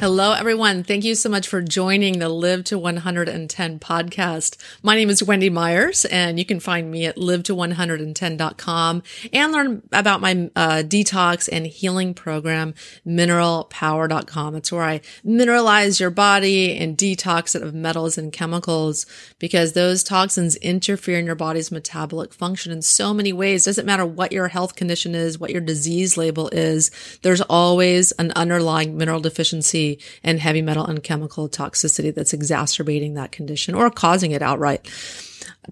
Hello, everyone. Thank you so much for joining the Live to 110 podcast. My name is Wendy Myers, and you can find me at live to110.com and learn about my detox and healing program, mineralpower.com. It's where I mineralize your body and detox it of metals and chemicals because those toxins interfere in your body's metabolic function in so many ways. It doesn't matter what your health condition is, what your disease label is, there's always an underlying mineral deficiency and heavy metal and chemical toxicity that's exacerbating that condition or causing it outright.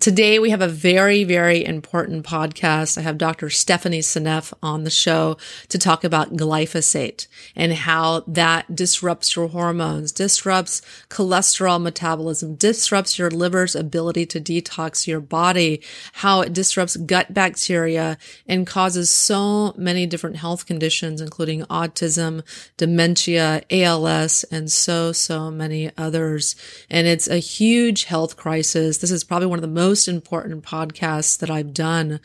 Today, we have a very, very important podcast. I have Dr. Stephanie Seneff on the show to talk about glyphosate and how that disrupts your hormones, disrupts cholesterol metabolism, disrupts your liver's ability to detox your body, how it disrupts gut bacteria and causes so many different health conditions, including autism, dementia, ALS, and so many others. And it's a huge health crisis. This is probably one of the most important podcasts that I've done.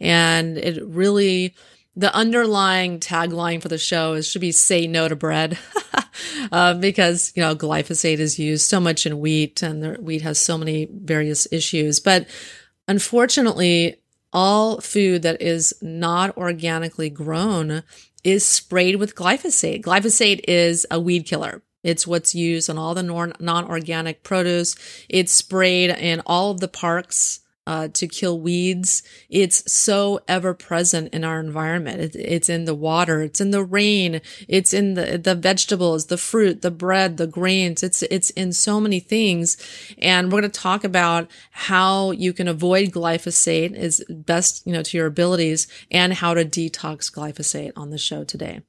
And it really, the underlying tagline for the show is should be say no to bread because, you know, glyphosate is used so much in wheat and the wheat has so many various issues. But unfortunately, all food that is not organically grown is sprayed with glyphosate. Glyphosate is a weed killer. It's what's used on all the non-organic produce. It's sprayed in all of the parks to kill weeds. It's so ever present in our environment. It's in the water. It's in the rain. It's in the vegetables, the fruit, the bread, the grains. It's in so many things. And we're going to talk about how you can avoid glyphosate is best, you know, to your abilities and how to detox glyphosate on the show today.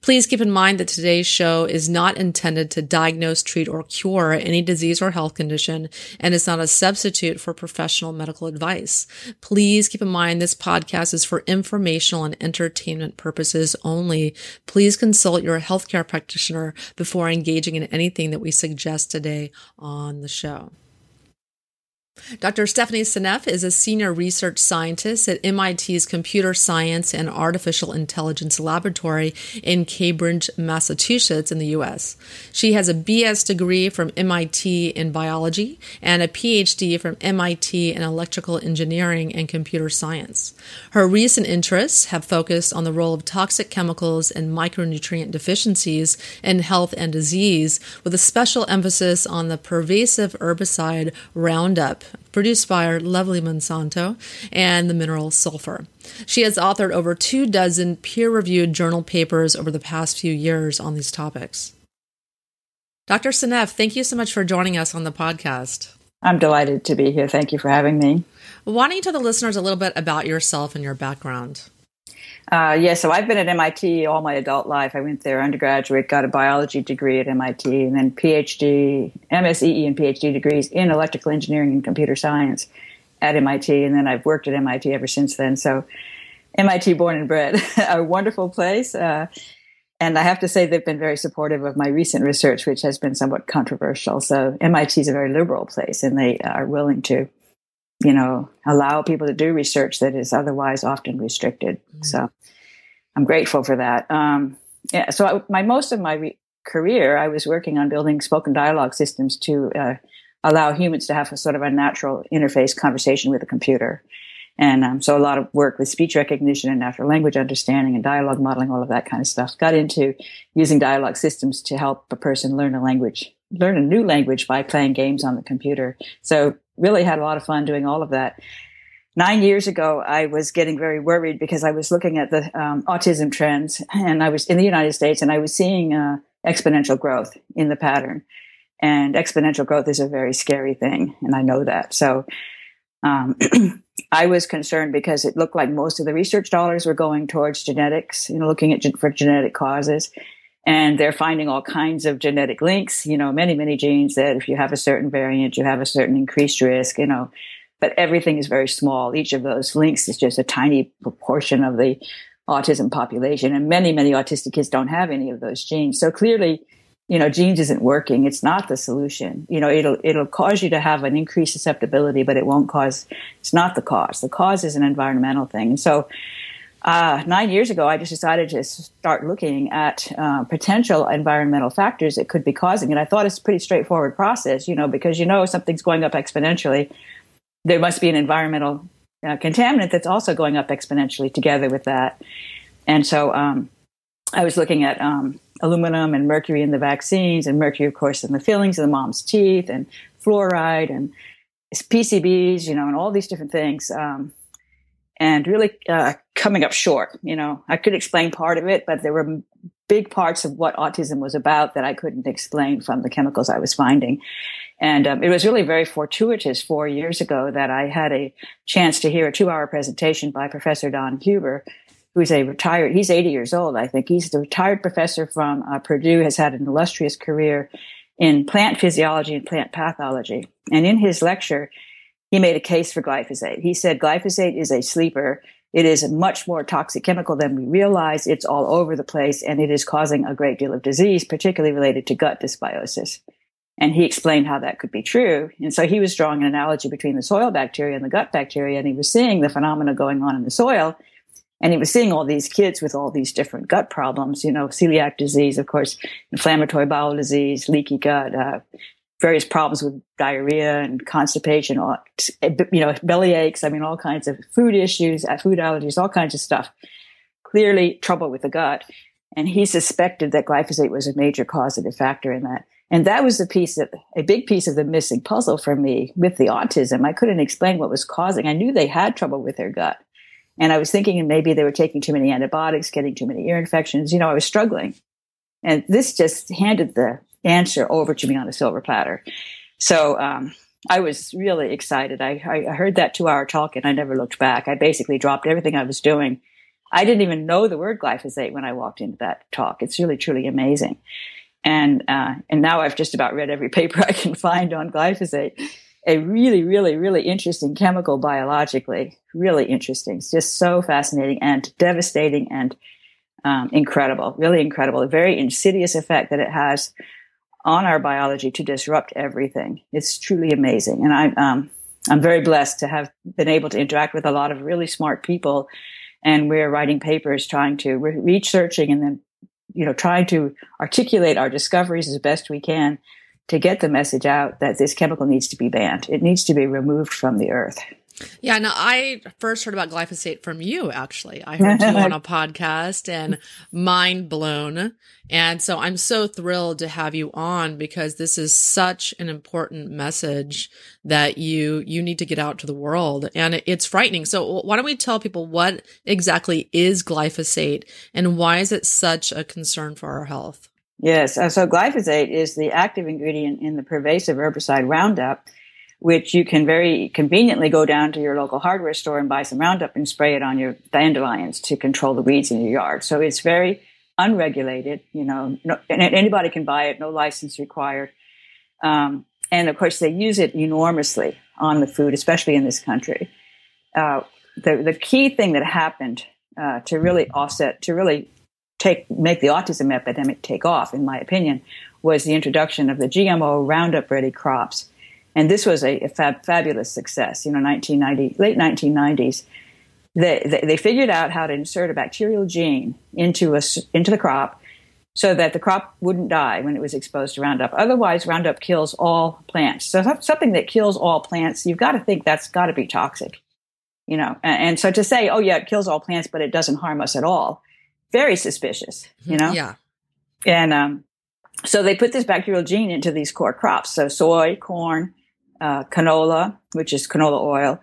Please keep in mind that today's show is not intended to diagnose, treat, or cure any disease or health condition, and it's not a substitute for professional medical advice. Please keep in mind this podcast is for informational and entertainment purposes only. Please consult your healthcare practitioner before engaging in anything that we suggest today on the show. Dr. Stephanie Seneff is a senior research scientist at MIT's Computer Science and Artificial Intelligence Laboratory in Cambridge, Massachusetts in the U.S. She has a BS degree from MIT in biology and a PhD from MIT in electrical engineering and computer science. Her recent interests have focused on the role of toxic chemicals and micronutrient deficiencies in health and disease, with a special emphasis on the pervasive herbicide Roundup, produced by our lovely Monsanto, and the mineral sulfur. She has authored over 24 peer-reviewed journal papers over the past few years on these topics. Dr. Seneff, thank you so much for joining us on the podcast. I'm delighted to be here. Thank you for having me. Why don't you tell the listeners a little bit about yourself and your background? So I've been at MIT all my adult life. I went there undergraduate, got a biology degree at MIT, and then PhD, MSEE and PhD degrees in electrical engineering and computer science at MIT. And then I've worked at MIT ever since then. So MIT born and bred, a wonderful place. And I have to say they've been very supportive of my recent research, which has been somewhat controversial. So MIT is a very liberal place, and they are willing to, you know, allow people to do research that is otherwise often restricted. Mm-hmm. So I'm grateful for that. So most of my career, I was working on building spoken dialogue systems to allow humans to have a sort of a natural interface conversation with a computer. And so a lot of work with speech recognition and natural language understanding and dialogue modeling, all of that kind of stuff. Got into using dialogue systems to help a person learn a new language by playing games on the computer. So really had a lot of fun doing all of that. 9 years ago, I was getting very worried because I was looking at the autism trends, and I was in the United States, and I was seeing exponential growth in the pattern. And exponential growth is a very scary thing, and I know that. So I was concerned because it looked like most of the research dollars were going towards genetics, you know, looking at for genetic causes. And they're finding all kinds of genetic links, you know, many, many genes that if you have a certain variant, you have a certain increased risk, you know, but everything is very small. Each of those links is just a tiny proportion of the autism population. And many, many autistic kids don't have any of those genes. So clearly, you know, genes isn't working. It's not the solution. You know, it'll cause you to have an increased susceptibility, but it won't cause, it's not the cause. The cause is an environmental thing. And so 9 years ago, I just decided to start looking at potential environmental factors that could be causing it. I thought it's a pretty straightforward process, you know, because you know something's going up exponentially. There must be an environmental contaminant that's also going up exponentially together with that. And so I was looking at aluminum and mercury in the vaccines, and mercury, of course, in the fillings of the mom's teeth, and fluoride and PCBs, you know, and all these different things. And really coming up short, you know. I could explain part of it, but there were big parts of what autism was about that I couldn't explain from the chemicals I was finding. And it was really very fortuitous 4 years ago that I had a chance to hear a 2-hour presentation by Professor Don Huber, who's a retired, he's 80 years old, I think. He's a retired professor from Purdue, has had an illustrious career in plant physiology and plant pathology. And in his lecture, he made a case for glyphosate. He said glyphosate is a sleeper. It is a much more toxic chemical than we realize. It's all over the place, and it is causing a great deal of disease, particularly related to gut dysbiosis. And he explained how that could be true. And so he was drawing an analogy between the soil bacteria and the gut bacteria, and he was seeing the phenomena going on in the soil, and he was seeing all these kids with all these different gut problems, you know, celiac disease, of course, inflammatory bowel disease, leaky gut, various problems with diarrhea and constipation, you know, belly aches. I mean, all kinds of food issues, food allergies, all kinds of stuff. Clearly trouble with the gut. And he suspected that glyphosate was a major causative factor in that. And that was the piece that, a big piece of the missing puzzle for me with the autism. I couldn't explain what was causing. I knew they had trouble with their gut. And I was thinking maybe they were taking too many antibiotics, getting too many ear infections. You know, I was struggling. And this just handed the answer over to me on a silver platter. So I was really excited. I heard that 2-hour talk and I never looked back. I basically dropped everything I was doing. I didn't even know the word glyphosate when I walked into that talk. It's really, truly amazing. And now I've just about read every paper I can find on glyphosate. A really, really, really interesting chemical biologically. Really interesting. It's just so fascinating and devastating and incredible, really incredible. A very insidious effect that it has on our biology to disrupt everything. It's truly amazing. And I'm very blessed to have been able to interact with a lot of really smart people. And we're writing papers, we're researching and then, you know, trying to articulate our discoveries as best we can to get the message out that this chemical needs to be banned. It needs to be removed from the earth. Yeah, no, I first heard about glyphosate from you, actually. I heard you on a podcast and mind blown. And so I'm so thrilled to have you on because this is such an important message that you need to get out to the world. And it's frightening. So why don't we tell people what exactly is glyphosate and why is it such a concern for our health? Yes. So glyphosate is the active ingredient in the pervasive herbicide Roundup, which you can very conveniently go down to your local hardware store and buy some Roundup and spray it on your dandelions to control the weeds in your yard. So it's very unregulated, you know, and anybody can buy it, no license required. And of course, they use it enormously on the food, especially in this country. The key thing that happened to really make the autism epidemic take off, in my opinion, was the introduction of the GMO Roundup Ready crops. And this was a fabulous success, you know, late 1990s. They figured out how to insert a bacterial gene into the crop so that the crop wouldn't die when it was exposed to Roundup. Otherwise, Roundup kills all plants. So something that kills all plants, you've got to think that's got to be toxic, you know. And so to say, oh, yeah, it kills all plants, but it doesn't harm us at all. Very suspicious, you know. Yeah. And so they put this bacterial gene into these core crops. So soy, corn, canola, which is canola oil,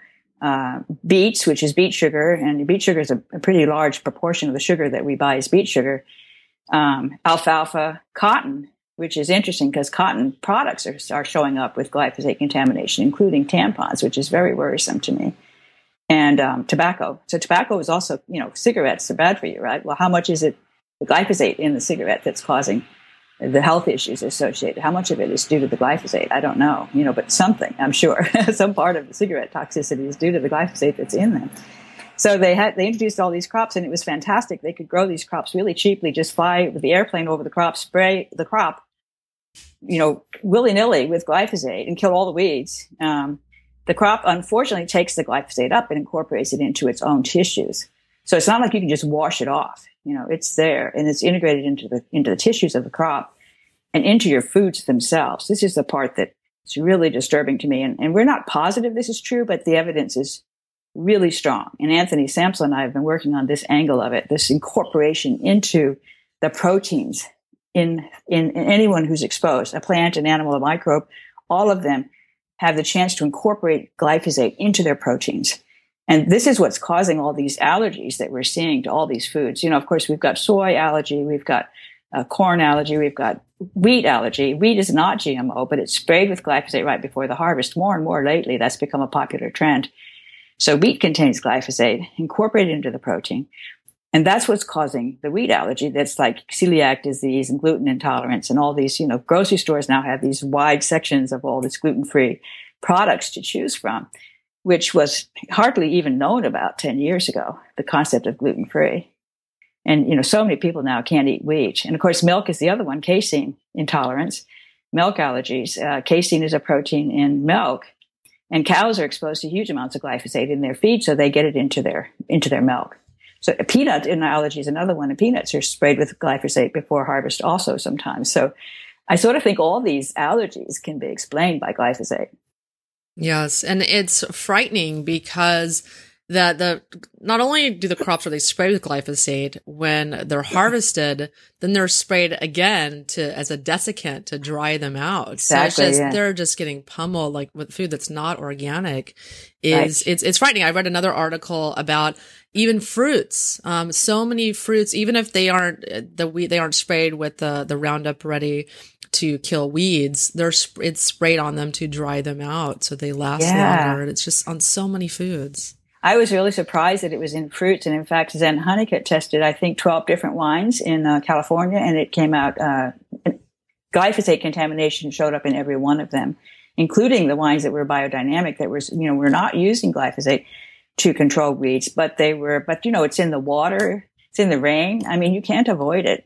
beets, which is beet sugar, and beet sugar is a pretty large proportion of the sugar that we buy is beet sugar, alfalfa, cotton, which is interesting because cotton products are showing up with glyphosate contamination, including tampons, which is very worrisome to me, and tobacco. So tobacco is also, you know, cigarettes are bad for you, right? Well, how much is it the glyphosate in the cigarette that's causing the health issues associated? How much of it is due to the glyphosate? I don't know, you know, but something, I'm sure. Some part of the cigarette toxicity is due to the glyphosate that's in them. So they introduced all these crops, and it was fantastic. They could grow these crops really cheaply, just fly with the airplane over the crop, spray the crop, you know, willy-nilly with glyphosate and kill all the weeds. The crop, unfortunately, takes the glyphosate up and incorporates it into its own tissues. So it's not like you can just wash it off. You know, it's there and it's integrated into the tissues of the crop and into your foods themselves. This is the part that's really disturbing to me. And we're not positive this is true, but the evidence is really strong. And Anthony Sampson and I have been working on this angle of it, this incorporation into the proteins in anyone who's exposed, a plant, an animal, a microbe, all of them have the chance to incorporate glyphosate into their proteins. And this is what's causing all these allergies that we're seeing to all these foods. You know, of course, we've got soy allergy, we've got corn allergy, we've got wheat allergy. Wheat is not GMO, but it's sprayed with glyphosate right before the harvest. More and more lately, that's become a popular trend. So wheat contains glyphosate incorporated into the protein. And that's what's causing the wheat allergy. That's like celiac disease and gluten intolerance and all these, you know, grocery stores now have these wide sections of all these gluten-free products to choose from, which was hardly even known about 10 years ago, the concept of gluten-free. And, you know, so many people now can't eat wheat. And, of course, milk is the other one, casein intolerance, milk allergies. Casein is a protein in milk. And cows are exposed to huge amounts of glyphosate in their feed, so they get it into their milk. So peanut allergy is another one. And peanuts are sprayed with glyphosate before harvest also sometimes. So I sort of think all these allergies can be explained by glyphosate. Yes, and it's frightening because the not only do the crops, are they sprayed with glyphosate when they're harvested, then they're sprayed again as a desiccant to dry them out. Exactly, so it's just, They're just getting pummeled like with food that's not organic. It's frightening. I read another article about even fruits. So many fruits, even if they aren't sprayed with the Roundup Ready to kill weeds, it's sprayed on them to dry them out so they last longer. And it's just on so many foods. I was really surprised that it was in fruits. And in fact, Zen Honeycutt tested, I think, 12 different wines in California, and it came out, glyphosate contamination showed up in every one of them, including the wines that were biodynamic, that were not using glyphosate to control weeds, but it's in the water, it's in the rain. I mean, you can't avoid it.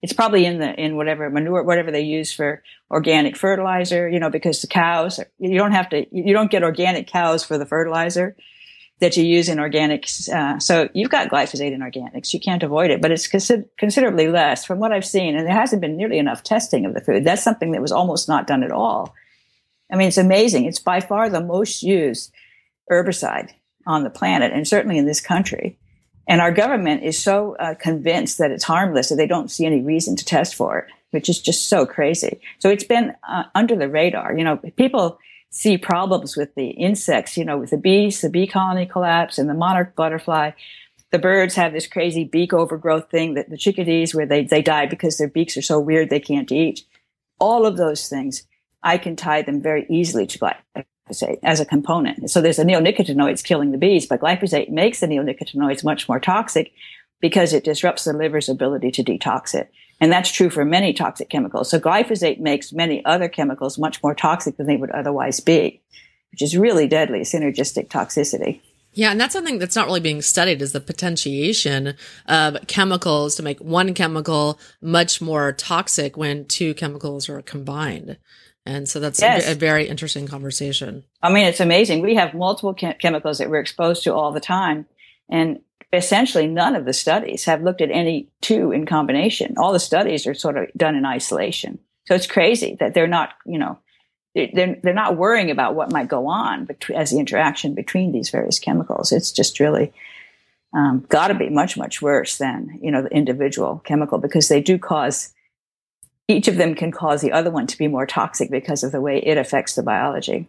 It's probably in whatever manure, whatever they use for organic fertilizer, you know, because the cows, you don't get organic cows for the fertilizer that you use in organics. So you've got glyphosate in organics. You can't avoid it, but it's considerably less from what I've seen. And there hasn't been nearly enough testing of the food. That's something that was almost not done at all. I mean, it's amazing. It's by far the most used herbicide on the planet, and certainly in this country. And our government is so convinced that it's harmless that they don't see any reason to test for it, which is just so crazy. So it's been under the radar. You know, people see problems with the insects, you know, with the bees, the bee colony collapse, and the monarch butterfly. The birds have this crazy beak overgrowth thing that the chickadees, where they die because their beaks are so weird they can't eat. All of those things, I can tie them very easily to glyphosate as a component. So there's the neonicotinoids killing the bees, but glyphosate makes the neonicotinoids much more toxic because it disrupts the liver's ability to detox it. And that's true for many toxic chemicals. So glyphosate makes many other chemicals much more toxic than they would otherwise be, which is really deadly, synergistic toxicity. Yeah, and that's something that's not really being studied, is the potentiation of chemicals to make one chemical much more toxic when two chemicals are combined. And so that's a very interesting conversation. I mean, it's amazing. We have multiple chemicals that we're exposed to all the time. And essentially none of the studies have looked at any two in combination. All the studies are sort of done in isolation. So it's crazy that they're not, you know, they're not worrying about what might go on as the interaction between these various chemicals. It's just really got to be much, much worse than, you know, the individual chemical, because they do cause... each of them can cause the other one to be more toxic because of the way it affects the biology.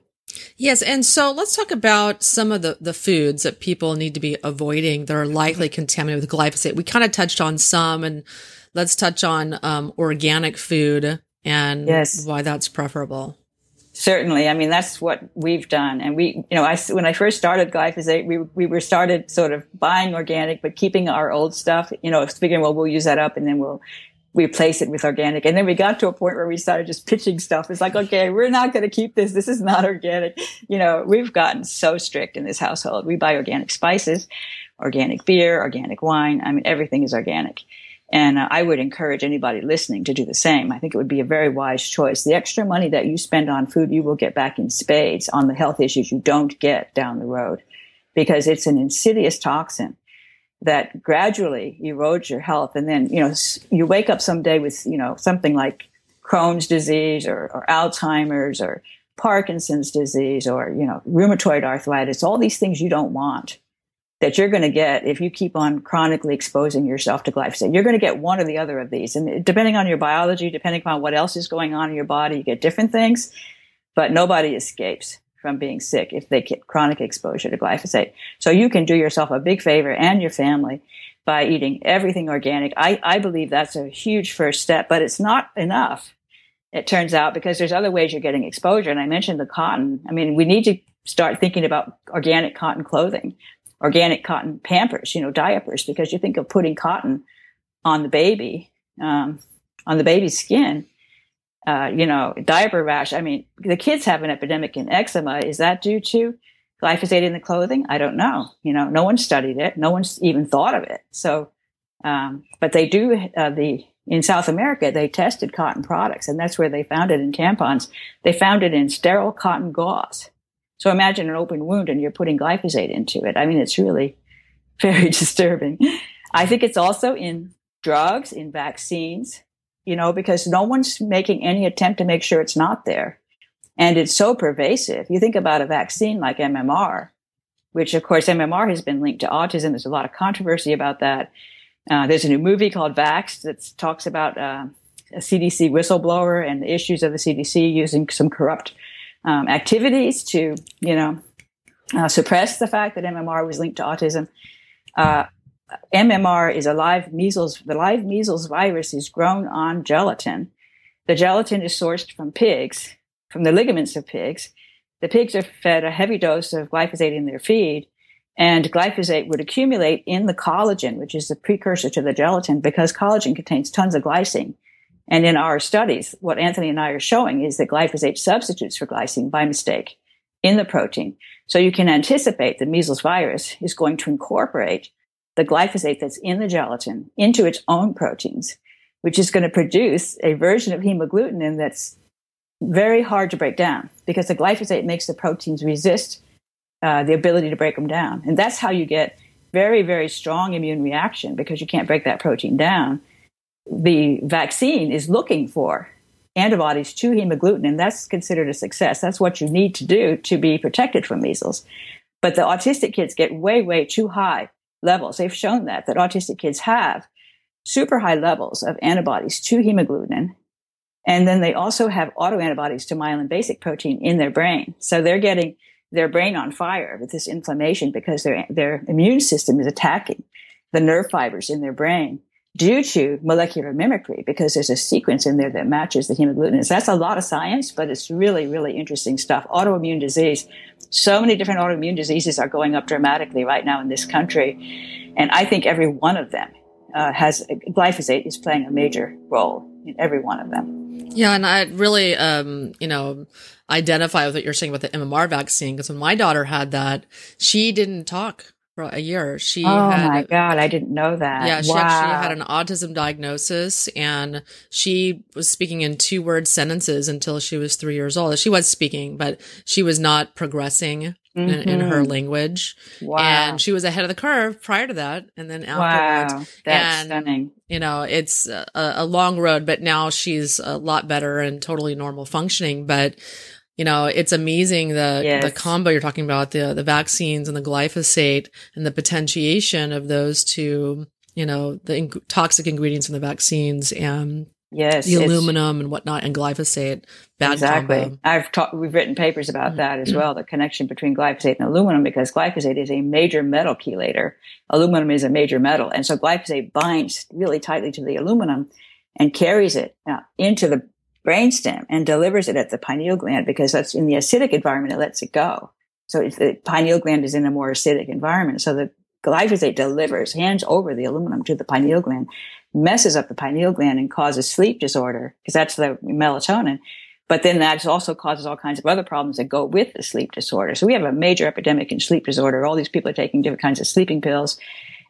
Yes. And so let's talk about some of the foods that people need to be avoiding that are likely contaminated with glyphosate. We kind of touched on some, and let's touch on organic food and why that's preferable. Certainly. I mean, that's what we've done. And when I first started glyphosate, we were started sort of buying organic, but keeping our old stuff, you know, figuring, well, we'll use that up and then we'll replace it with organic. And then we got to a point where we started just pitching stuff. It's like, okay, we're not going to keep this. This is not organic. You know, we've gotten so strict in this household. We buy organic spices, organic beer, organic wine. I mean, everything is organic. And I would encourage anybody listening to do the same. I think it would be a very wise choice. The extra money that you spend on food, you will get back in spades on the health issues you don't get down the road, because it's an insidious toxin that gradually erodes your health. And then, you know, you wake up someday with, you know, something like Crohn's disease or Alzheimer's or Parkinson's disease or, you know, rheumatoid arthritis, all these things you don't want that you're going to get if you keep on chronically exposing yourself to glyphosate. You're going to get one or the other of these. And depending on your biology, depending on what else is going on in your body, you get different things. But nobody escapes from being sick if they get chronic exposure to glyphosate. So you can do yourself a big favor and your family by eating everything organic. I believe that's a huge first step, but it's not enough, it turns out, because there's other ways you're getting exposure. And I mentioned the cotton. I mean, we need to start thinking about organic cotton clothing, organic cotton Pampers, you know, diapers, because you think of putting cotton on the baby, on the baby's skin. You know, diaper rash. I mean, the kids have an epidemic in eczema. Is that due to glyphosate in the clothing? I don't know. You know, no one studied it. No one's even thought of it. So, but they do, in South America, they tested cotton products, and that's where they found it in tampons. They found it in sterile cotton gauze. So imagine an open wound and you're putting glyphosate into it. I mean, it's really very disturbing. I think it's also in drugs, in vaccines, you know, because no one's making any attempt to make sure it's not there. And it's so pervasive. You think about a vaccine like MMR, which, of course, MMR has been linked to autism. There's a lot of controversy about that. There's a new movie called Vaxxed that talks about a CDC whistleblower and the issues of the CDC using some corrupt activities to, you know, suppress the fact that MMR was linked to autism. MMR is a live measles. The live measles virus is grown on gelatin. The gelatin is sourced from pigs, from the ligaments of pigs. The pigs are fed a heavy dose of glyphosate in their feed, and glyphosate would accumulate in the collagen, which is the precursor to the gelatin, because collagen contains tons of glycine. And in our studies, what Anthony and I are showing is that glyphosate substitutes for glycine by mistake in the protein. So you can anticipate the measles virus is going to incorporate the glyphosate that's in the gelatin into its own proteins, which is going to produce a version of hemagglutinin that's very hard to break down, because the glyphosate makes the proteins resist the ability to break them down. And that's how you get very, very strong immune reaction, because you can't break that protein down. The vaccine is looking for antibodies to hemagglutinin. That's considered a success. That's what you need to do to be protected from measles. But the autistic kids get way, way too high levels. They've shown that autistic kids have super high levels of antibodies to hemagglutinin. And then they also have autoantibodies to myelin basic protein in their brain. So they're getting their brain on fire with this inflammation, because their immune system is attacking the nerve fibers in their brain due to molecular mimicry, because there's a sequence in there that matches the hemagglutinin. So that's a lot of science, but it's really, really interesting stuff. Autoimmune disease. So many different autoimmune diseases are going up dramatically right now in this country. And I think every one of them glyphosate is playing a major role in every one of them. Yeah. And I really, identify with what you're saying about the MMR vaccine, because when my daughter had that, she didn't talk for a year. My God, I didn't know that. Yeah, she actually had an autism diagnosis, and she was speaking in 2-word sentences until she was 3 years old. She was speaking, but she was not progressing in her language. Wow. And she was ahead of the curve prior to that, and then afterwards. Wow, stunning. You know, it's a long road, but now she's a lot better and totally normal functioning. But you know, it's amazing the combo you're talking about, the vaccines and the glyphosate and the potentiation of those two, you know, the toxic ingredients in the vaccines and the aluminum and whatnot, and glyphosate. Exactly. Combo. We've written papers about that as well, the connection between glyphosate and aluminum, because glyphosate is a major metal chelator. Aluminum is a major metal. And so glyphosate binds really tightly to the aluminum and carries it into the brainstem and delivers it at the pineal gland, because that's in the acidic environment, it lets it go. So if the pineal gland is in a more acidic environment, so the glyphosate hands over the aluminum to the pineal gland, messes up the pineal gland and causes sleep disorder, because that's the melatonin. But then that also causes all kinds of other problems that go with the sleep disorder. So we have a major epidemic in sleep disorder. All these people are taking different kinds of sleeping pills,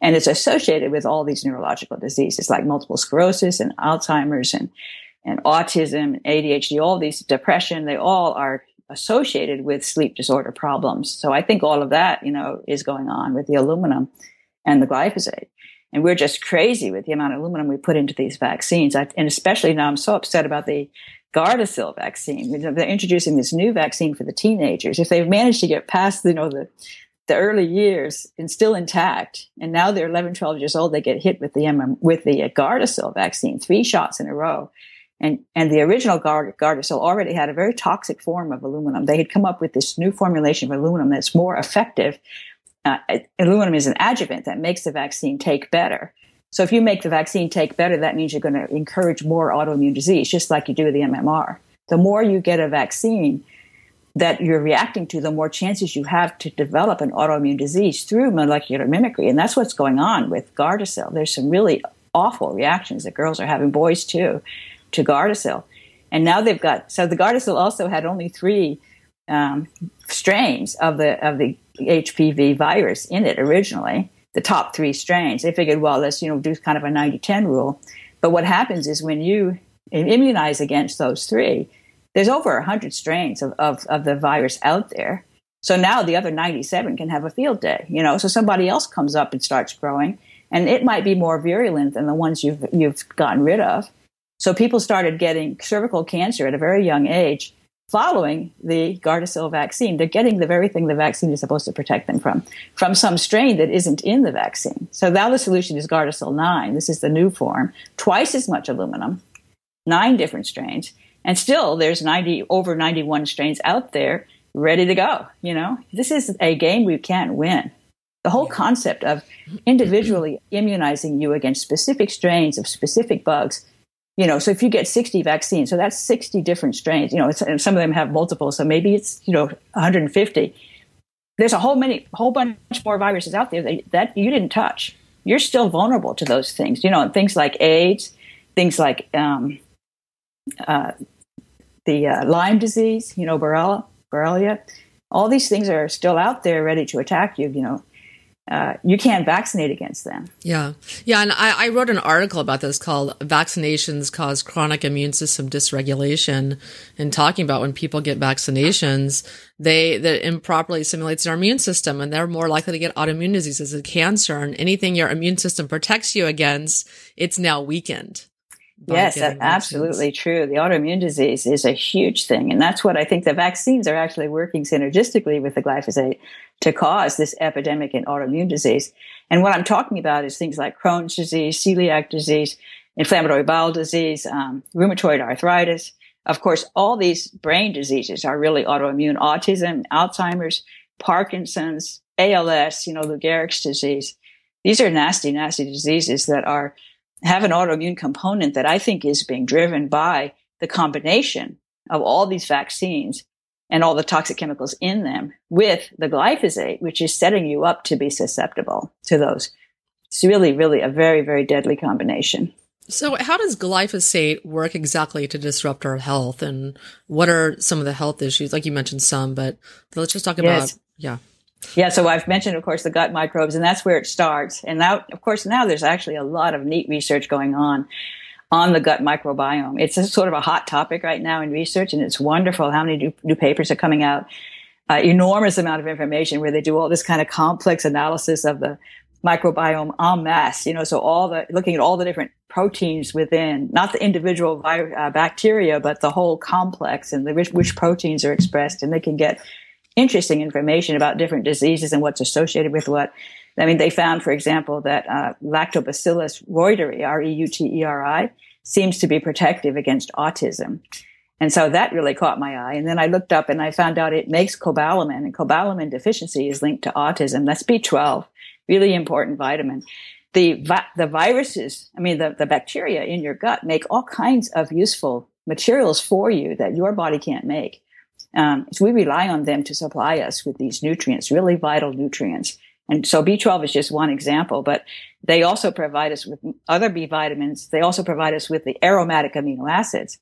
and it's associated with all these neurological diseases like multiple sclerosis and Alzheimer's and autism and ADHD, all these depression, they all are associated with sleep disorder problems. So I think all of that, you know, is going on with the aluminum and the glyphosate. And we're just crazy with the amount of aluminum we put into these vaccines. And especially now I'm so upset about the Gardasil vaccine. They're introducing this new vaccine for the teenagers. If they've managed to get past, you know, the early years and still intact, and now they're 11, 12 years old, they get hit with the Gardasil vaccine, 3 shots in a row. And the original Gardasil already had a very toxic form of aluminum. They had come up with this new formulation of aluminum that's more effective. Aluminum is an adjuvant that makes the vaccine take better. So if you make the vaccine take better, that means you're going to encourage more autoimmune disease, just like you do with the MMR. The more you get a vaccine that you're reacting to, the more chances you have to develop an autoimmune disease through molecular mimicry. And that's what's going on with Gardasil. There's some really awful reactions that girls are having, boys too, to Gardasil. And now they've got, so the Gardasil also had only 3 strains of the HPV virus in it originally, the top 3 strains. They figured, well, let's, do kind of a 90-10 rule. But what happens is when you immunize against those 3, there's over 100 strains of the virus out there. So now the other 97 can have a field day, so somebody else comes up and starts growing, and it might be more virulent than the ones you've gotten rid of. So people started getting cervical cancer at a very young age following the Gardasil vaccine. They're getting the very thing the vaccine is supposed to protect them from some strain that isn't in the vaccine. So now the solution is Gardasil 9. This is the new form, twice as much aluminum, 9 different strains. And still, there's over 91 strains out there ready to go. This is a game we can't win. The whole concept of individually immunizing you against specific strains of specific bugs, so if you get 60 vaccines, so that's 60 different strains, and some of them have multiple, so maybe it's, 150. There's a whole bunch more viruses out there that you didn't touch. You're still vulnerable to those things, and things like AIDS, things like the Lyme disease, Borrelia, all these things are still out there ready to attack you, you can't vaccinate against them. Yeah. Yeah. And I wrote an article about this called Vaccinations Cause Chronic Immune System Dysregulation, and talking about when people get vaccinations, that improperly stimulates their immune system, and they're more likely to get autoimmune diseases and cancer, and anything your immune system protects you against, it's now weakened. Yes, that's absolutely true. The autoimmune disease is a huge thing. And that's what I think the vaccines are actually working synergistically with the glyphosate to cause this epidemic in autoimmune disease. And what I'm talking about is things like Crohn's disease, celiac disease, inflammatory bowel disease, rheumatoid arthritis. Of course, all these brain diseases are really autoimmune: autism, Alzheimer's, Parkinson's, ALS, Lou Gehrig's disease. These are nasty, nasty diseases that have an autoimmune component that I think is being driven by the combination of all these vaccines and all the toxic chemicals in them with the glyphosate, which is setting you up to be susceptible to those. It's really, really a very, very deadly combination. So how does glyphosate work exactly to disrupt our health? And what are some of the health issues? Like you mentioned some, but let's just talk about, yeah. Yeah, so I've mentioned, of course, the gut microbes, and that's where it starts. And now, of course, there's actually a lot of neat research going on the gut microbiome. It's a sort of a hot topic right now in research, and it's wonderful how many new papers are coming out, enormous amount of information where they do all this kind of complex analysis of the microbiome en masse, so looking at all the different proteins within, not the individual bacteria, but the whole complex and which proteins are expressed, and they can get interesting information about different diseases and what's associated with what. I mean, they found, for example, that Lactobacillus reuteri, R-E-U-T-E-R-I, seems to be protective against autism. And so that really caught my eye. And then I looked up and I found out it makes cobalamin, and cobalamin deficiency is linked to autism. That's B12, really important vitamin. The viruses, the bacteria in your gut make all kinds of useful materials for you that your body can't make. So we rely on them to supply us with these nutrients, really vital nutrients. And so B12 is just one example, but they also provide us with other B vitamins. They also provide us with the aromatic amino acids.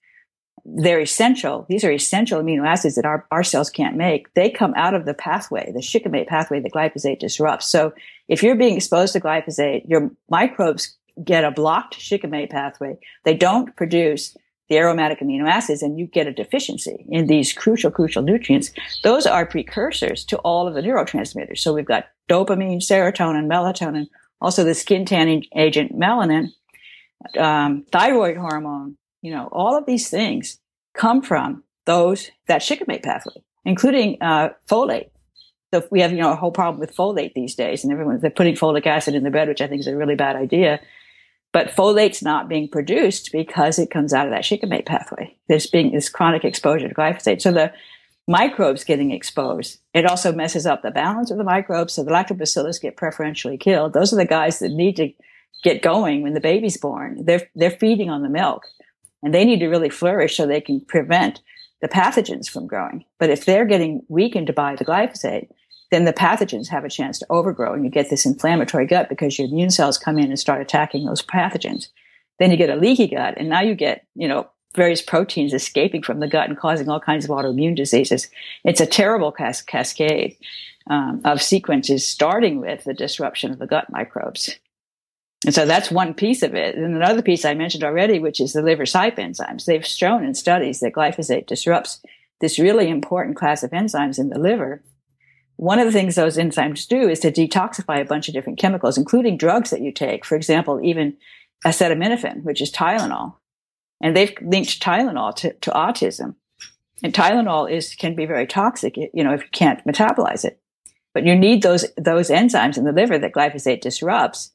They're essential. These are essential amino acids that our cells can't make. They come out of the pathway, the shikimate pathway that glyphosate disrupts. So if you're being exposed to glyphosate, your microbes get a blocked shikimate pathway. They don't produce the aromatic amino acids, and you get a deficiency in these crucial nutrients. Those are precursors to all of the neurotransmitters. So we've got dopamine, serotonin, melatonin, also the skin tanning agent melanin, thyroid hormone, you know, all of these things come from those, that shikimate pathway, including folate. So we have, you know, a whole problem with folate these days, and everyone's putting folic acid in the bed, which I think is a really bad idea. But folate's not being produced because it comes out of that shikimate pathway. There's being this chronic exposure to glyphosate. So the microbes getting exposed, it also messes up the balance of the microbes. So the lactobacillus get preferentially killed. Those are the guys that need to get going when the baby's born. They're feeding on the milk, and they need to really flourish so they can prevent the pathogens from growing. But if they're getting weakened by the glyphosate, then the pathogens have a chance to overgrow, and you get this inflammatory gut because your immune cells come in and start attacking those pathogens. Then you get a leaky gut, and now you get, you know, various proteins escaping from the gut and causing all kinds of autoimmune diseases. It's a terrible cascade of sequences, starting with the disruption of the gut microbes. And so that's one piece of it. And another piece I mentioned already, which is the liver CYP enzymes. They've shown in studies that glyphosate disrupts this really important class of enzymes in the liver. One of the things those enzymes do is to detoxify a bunch of different chemicals, including drugs that you take. For example, even acetaminophen, which is Tylenol. And they've linked Tylenol to autism. And Tylenol can be very toxic, you know, if you can't metabolize it. But you need those enzymes in the liver that glyphosate disrupts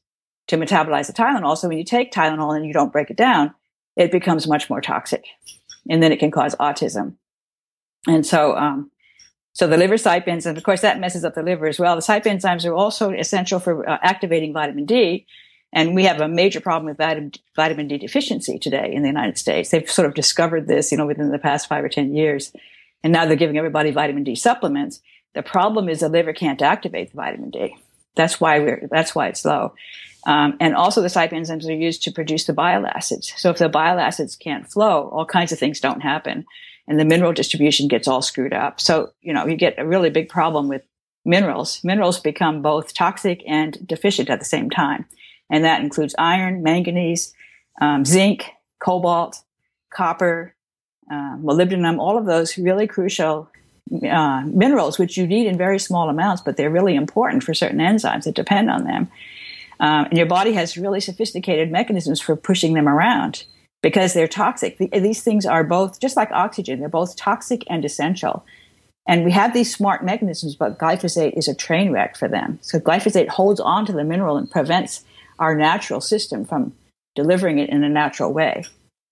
to metabolize the Tylenol. So when you take Tylenol and you don't break it down, it becomes much more toxic. And then it can cause autism. And so, so the liver CYP enzymes, of course, that messes up the liver as well. The CYP enzymes are also essential for activating vitamin D, and we have a major problem with vitamin D deficiency today in the United States. They've sort of discovered this, you know, within the past 5 or 10 years, and now they're giving everybody vitamin D supplements. The problem is the liver can't activate the vitamin D. That's why it's low. And also the CYP enzymes are used to produce the bile acids. So if the bile acids can't flow, all kinds of things don't happen. And the mineral distribution gets all screwed up. So, you know, you get a really big problem with minerals. Minerals become both toxic and deficient at the same time. And that includes iron, manganese, zinc, cobalt, copper, molybdenum, all of those really crucial minerals, which you need in very small amounts, but they're really important for certain enzymes that depend on them. And your body has really sophisticated mechanisms for pushing them around, because they're toxic. These things are both, just like oxygen, they're both toxic and essential. And we have these smart mechanisms, but glyphosate is a train wreck for them. So glyphosate holds on to the mineral and prevents our natural system from delivering it in a natural way.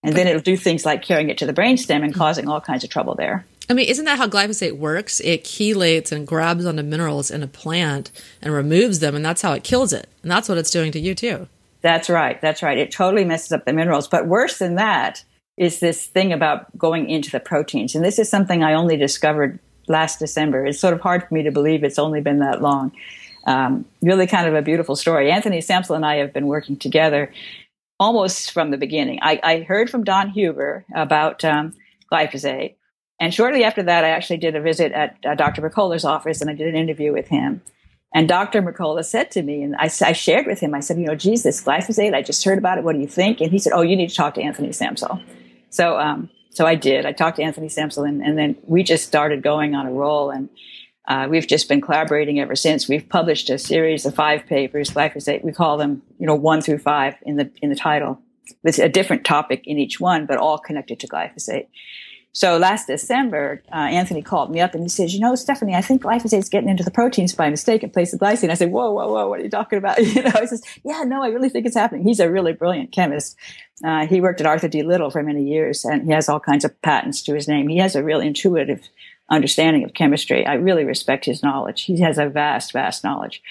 And then it'll do things like carrying it to the brainstem and causing all kinds of trouble there. I mean, isn't that how glyphosate works? It chelates and grabs onto minerals in a plant and removes them, and that's how it kills it. And that's what it's doing to you, too. That's right. That's right. It totally messes up the minerals. But worse than that is this thing about going into the proteins. And this is something I only discovered last December. It's sort of hard for me to believe it's only been that long. Really kind of a beautiful story. Anthony Sampson and I have been working together almost from the beginning. I heard from Don Huber about glyphosate. And shortly after that, I actually did a visit at Dr. Mercola's office, and I did an interview with him. And Dr. Mercola said to me, and I shared with him, I said, you know, geez, this glyphosate, I just heard about it. What do you think? And he said, oh, you need to talk to Anthony Sampson. So so I did. I talked to Anthony Sampson, and then we just started going on a roll. And we've just been collaborating ever since. We've published a series of 5 papers, glyphosate. We call them, you know, 1 through 5 in the title, with a different topic in each one, but all connected to glyphosate. So last December, Anthony called me up and he says, you know, Stephanie, I think glyphosate's getting into the proteins by mistake in place of glycine. I said, whoa, what are you talking about? You know, he says, yeah, no, I really think it's happening. He's a really brilliant chemist. He worked at Arthur D. Little for many years, and he has all kinds of patents to his name. He has a real intuitive understanding of chemistry. I really respect his knowledge. He has a vast, vast knowledge.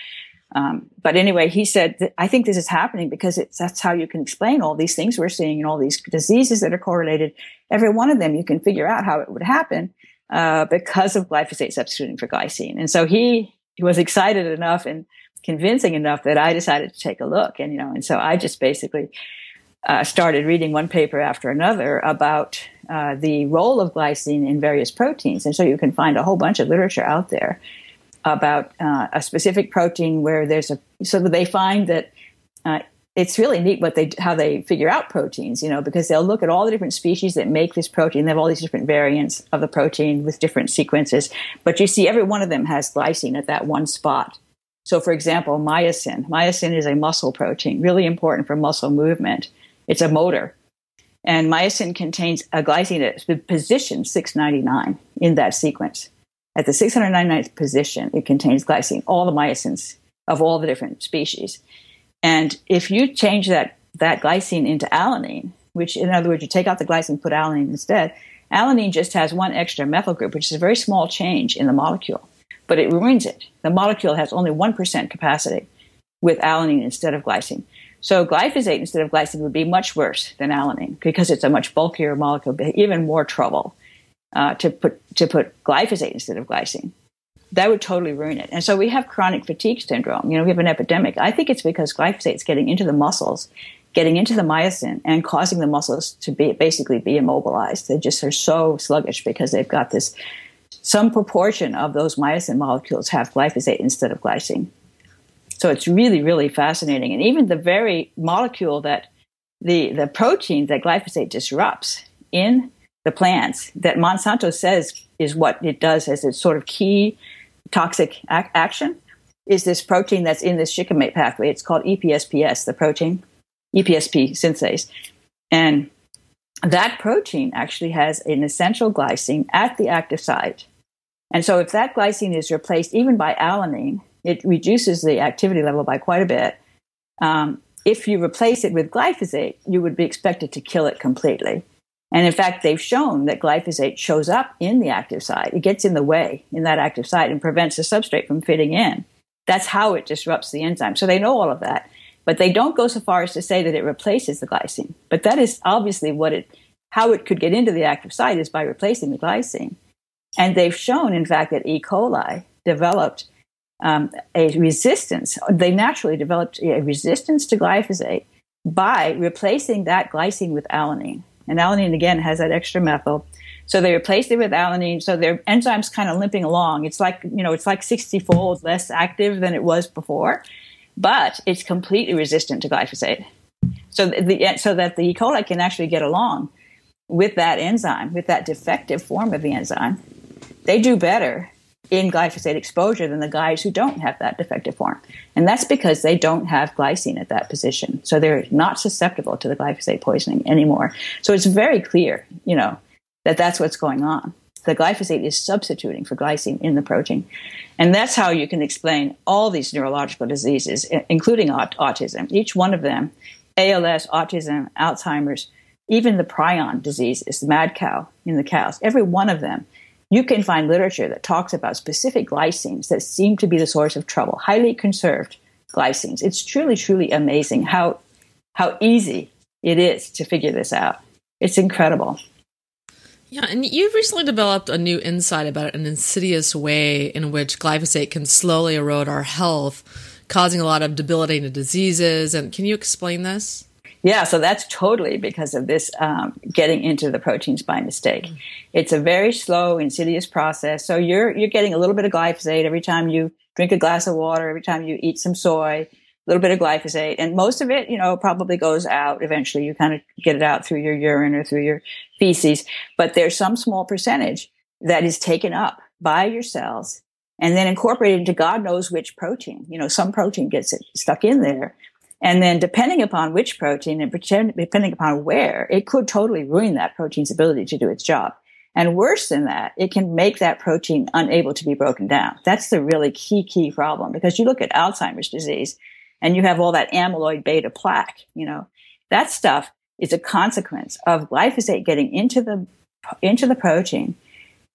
But anyway, he said, I think this is happening because that's how you can explain all these things we're seeing and all these diseases that are correlated. Every one of them, you can figure out how it would happen because of glyphosate substituting for glycine. And so he was excited enough and convincing enough that I decided to take a look. And, you know, and so I just basically started reading one paper after another about the role of glycine in various proteins. And so you can find a whole bunch of literature out there about a specific protein where so that they find that it's really neat how they figure out proteins, you know, because they'll look at all the different species that make this protein. They have all these different variants of the protein with different sequences, but you see every one of them has glycine at that one spot So, for example, myosin. Myosin is a muscle protein, really important for muscle movement. It's a motor. And myosin contains a glycine at position 699 in that sequence. At the 699th position, it contains glycine, all the myosins of all the different species. And if you change that glycine into alanine, which, in other words, you take out the glycine, put alanine instead, alanine just has one extra methyl group, which is a very small change in the molecule, but it ruins it. The molecule has only 1% capacity with alanine instead of glycine. So glyphosate instead of glycine would be much worse than alanine because it's a much bulkier molecule, but even more trouble to put glyphosate instead of glycine. That would totally ruin it. And so we have chronic fatigue syndrome. You know, we have an epidemic. I think it's because glyphosate is getting into the muscles, getting into the myosin, and causing the muscles to basically be immobilized. They just are so sluggish because they've got this, some proportion of those myosin molecules have glyphosate instead of glycine. So it's really, really fascinating. And even the very molecule that the protein that glyphosate disrupts in the plants that Monsanto says is what it does as its sort of key toxic action is this protein that's in this shikimate pathway. It's called EPSPS, the protein, EPSP synthase. And that protein actually has an essential glycine at the active site. And so if that glycine is replaced even by alanine, it reduces the activity level by quite a bit. If you replace it with glyphosate, you would be expected to kill it completely. And in fact, they've shown that glyphosate shows up in the active site. It gets in the way in that active site and prevents the substrate from fitting in. That's how it disrupts the enzyme. So they know all of that. But they don't go so far as to say that it replaces the glycine. But that is obviously how it could get into the active site is by replacing the glycine. And they've shown, in fact, that E. coli developed a resistance. They naturally developed a resistance to glyphosate by replacing that glycine with alanine. And alanine, again, has that extra methyl. So they replaced it with alanine. So their enzyme's kind of limping along. It's like, you know, it's like 60-fold less active than it was before, but it's completely resistant to glyphosate. So that the E. coli can actually get along with that enzyme, with that defective form of the enzyme. They do better in glyphosate exposure than the guys who don't have that defective form. And that's because they don't have glycine at that position. So they're not susceptible to the glyphosate poisoning anymore. So it's very clear, you know, that that's what's going on. The glyphosate is substituting for glycine in the protein. And that's how you can explain all these neurological diseases, including autism. Each one of them, ALS, autism, Alzheimer's, even the prion disease is the mad cow in the cows. Every one of them, you can find literature that talks about specific glycines that seem to be the source of trouble, highly conserved glycines. It's truly, truly amazing how easy it is to figure this out. It's incredible. Yeah, and you've recently developed a new insight about an insidious way in which glyphosate can slowly erode our health, causing a lot of debilitating diseases. And can you explain this? Yeah, so that's totally because of this getting into the proteins by mistake. Mm-hmm. It's a very slow, insidious process. So you're getting a little bit of glyphosate every time you drink a glass of water, every time you eat some soy, a little bit of glyphosate. And most of it, you know, probably goes out eventually. You kind of get it out through your urine or through your feces. But there's some small percentage that is taken up by your cells and then incorporated into God knows which protein. You know, some protein gets it stuck in there. And then depending upon which protein and depending upon where, it could totally ruin that protein's ability to do its job. And worse than that, it can make that protein unable to be broken down. That's the really key problem, because you look at Alzheimer's disease and you have all that amyloid beta plaque, you know, that stuff is a consequence of glyphosate getting into the protein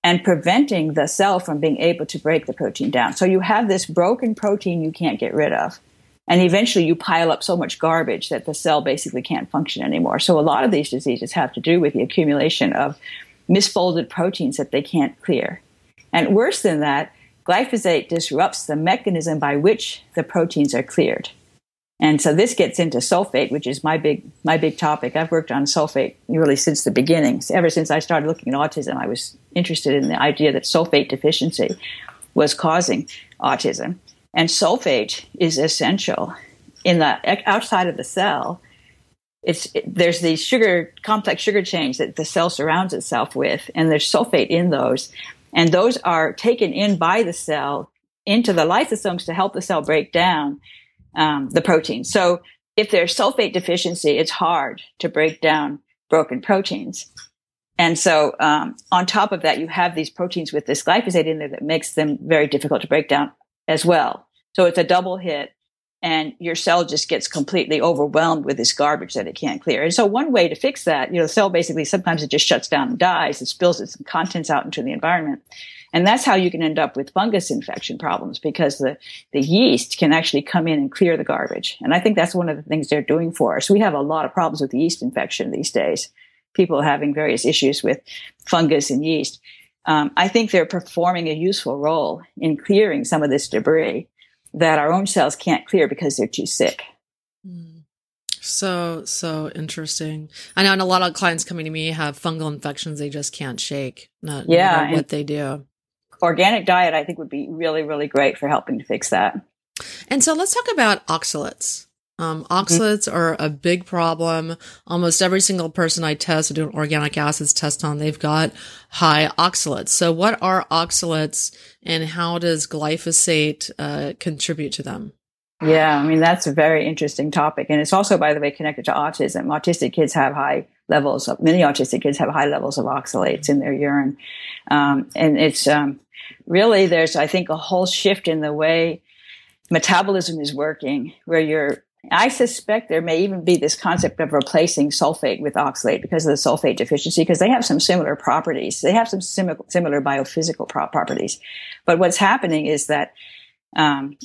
and preventing the cell from being able to break the protein down. So you have this broken protein you can't get rid of. And eventually you pile up so much garbage that the cell basically can't function anymore. So a lot of these diseases have to do with the accumulation of misfolded proteins that they can't clear. And worse than that, glyphosate disrupts the mechanism by which the proteins are cleared. And so this gets into sulfate, which is my big topic. I've worked on sulfate really since the beginning. Ever since I started looking at autism, I was interested in the idea that sulfate deficiency was causing autism. And sulfate is essential in the outside of the cell. There's the complex sugar chains that the cell surrounds itself with, and there's sulfate in those. And those are taken in by the cell into the lysosomes to help the cell break down the protein. So if there's sulfate deficiency, it's hard to break down broken proteins. And so on top of that, you have these proteins with this glyphosate in there that makes them very difficult to break down as well. So it's a double hit, and your cell just gets completely overwhelmed with this garbage that it can't clear. And so one way to fix that, you know, the cell basically sometimes it just shuts down and dies. It spills its contents out into the environment. And that's how you can end up with fungus infection problems, because the yeast can actually come in and clear the garbage. And I think that's one of the things they're doing for us. We have a lot of problems with yeast infection these days. People having various issues with fungus and yeast. I think they're performing a useful role in clearing some of this debris that our own cells can't clear because they're too sick. So interesting. I know a lot of clients coming to me have fungal infections they just can't shake, no matter what they do. Organic diet, I think, would be really, really great for helping to fix that. And so let's talk about oxalates. Oxalates are a big problem. Almost every single person I test or do an organic acids test on, they've got high oxalates. So what are oxalates, and how does glyphosate contribute to them? Yeah, I mean, that's a very interesting topic. And it's also, by the way, connected to autism. Many autistic kids have high levels of oxalates in their urine. And it's really, there's, I think, a whole shift in the way metabolism is working, where I suspect there may even be this concept of replacing sulfate with oxalate because of the sulfate deficiency, because they have some similar properties. They have some similar biophysical properties. But what's happening is that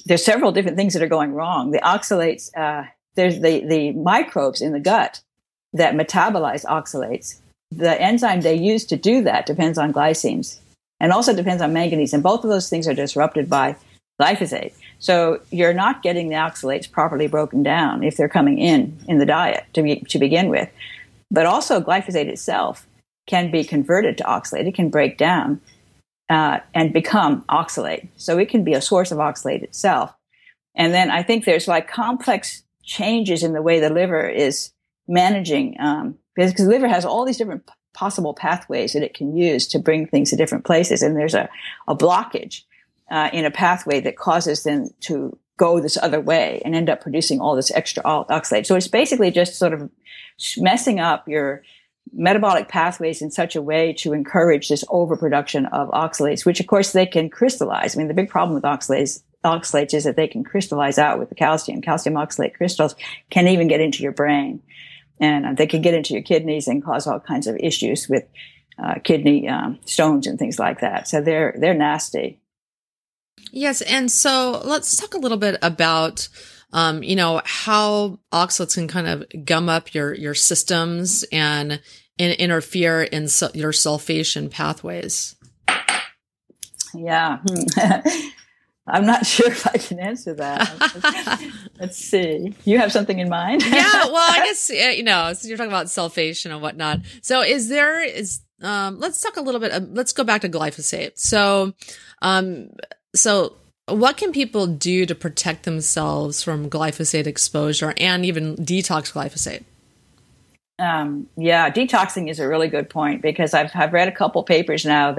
there's several different things that are going wrong. The oxalates, there's the microbes in the gut that metabolize oxalates. The enzyme they use to do that depends on glycines and also depends on manganese. And both of those things are disrupted by glyphosate. So you're not getting the oxalates properly broken down if they're coming in the diet to begin with. But also glyphosate itself can be converted to oxalate. It can break down and become oxalate. So it can be a source of oxalate itself. And then I think there's like complex changes in the way the liver is managing, because the liver has all these different possible pathways that it can use to bring things to different places. And there's a blockage in a pathway that causes them to go this other way and end up producing all this extra oxalate. So it's basically just sort of messing up your metabolic pathways in such a way to encourage this overproduction of oxalates, which of course they can crystallize. I mean, the big problem with oxalates is that they can crystallize out with the calcium. Calcium oxalate crystals can even get into your brain, and they can get into your kidneys and cause all kinds of issues with kidney stones and things like that. So they're nasty. Yes. And so let's talk a little bit about, how oxalates can kind of gum up your systems and interfere in your sulfation pathways. Yeah. I'm not sure if I can answer that. Let's see. You have something in mind? Yeah. Well, I guess, so you're talking about sulfation and whatnot. So let's talk a little bit, let's go back to glyphosate. So, so what can people do to protect themselves from glyphosate exposure and even detox glyphosate? Detoxing is a really good point, because I've read a couple papers now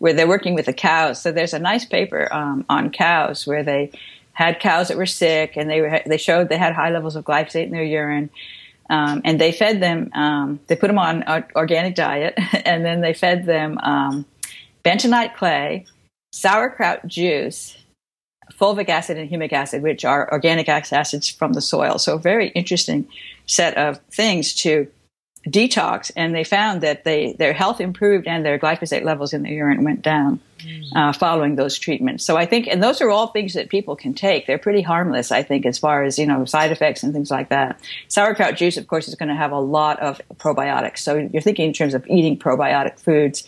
where they're working with the cows. So there's a nice paper on cows where they had cows that were sick, and they showed they had high levels of glyphosate in their urine. And they fed them, they put them on an organic diet, and then they fed them bentonite clay, sauerkraut juice, fulvic acid, and humic acid, which are organic acids from the soil. So a very interesting set of things to detox. And they found that their health improved and their glyphosate levels in the urine went down following those treatments. So I think, and those are all things that people can take. They're pretty harmless, I think, as far as, side effects and things like that. Sauerkraut juice, of course, is going to have a lot of probiotics. So you're thinking in terms of eating probiotic foods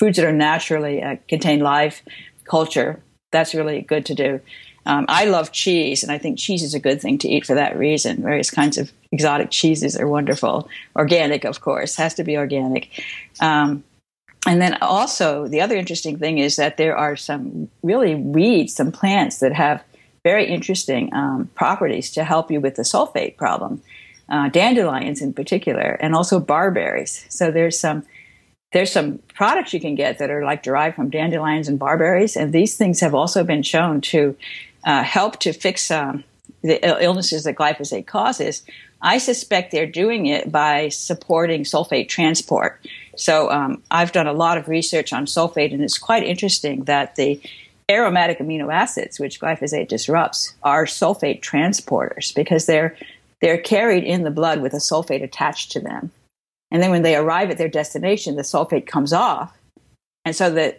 that are naturally contain live culture. That's really good to do. I love cheese, and I think cheese is a good thing to eat for that reason. Various kinds of exotic cheeses are wonderful. Organic, of course, has to be organic. And then also the other interesting thing is that there are some really weeds, some plants that have very interesting properties to help you with the sulfate problem. Dandelions in particular, and also barberries. So there's some There's some products you can get that are like derived from dandelions and barberries, and these things have also been shown to help to fix the illnesses that glyphosate causes. I suspect they're doing it by supporting sulfate transport. So I've done a lot of research on sulfate, and it's quite interesting that the aromatic amino acids, which glyphosate disrupts, are sulfate transporters because they're carried in the blood with a sulfate attached to them. And then when they arrive at their destination, the sulfate comes off. And so this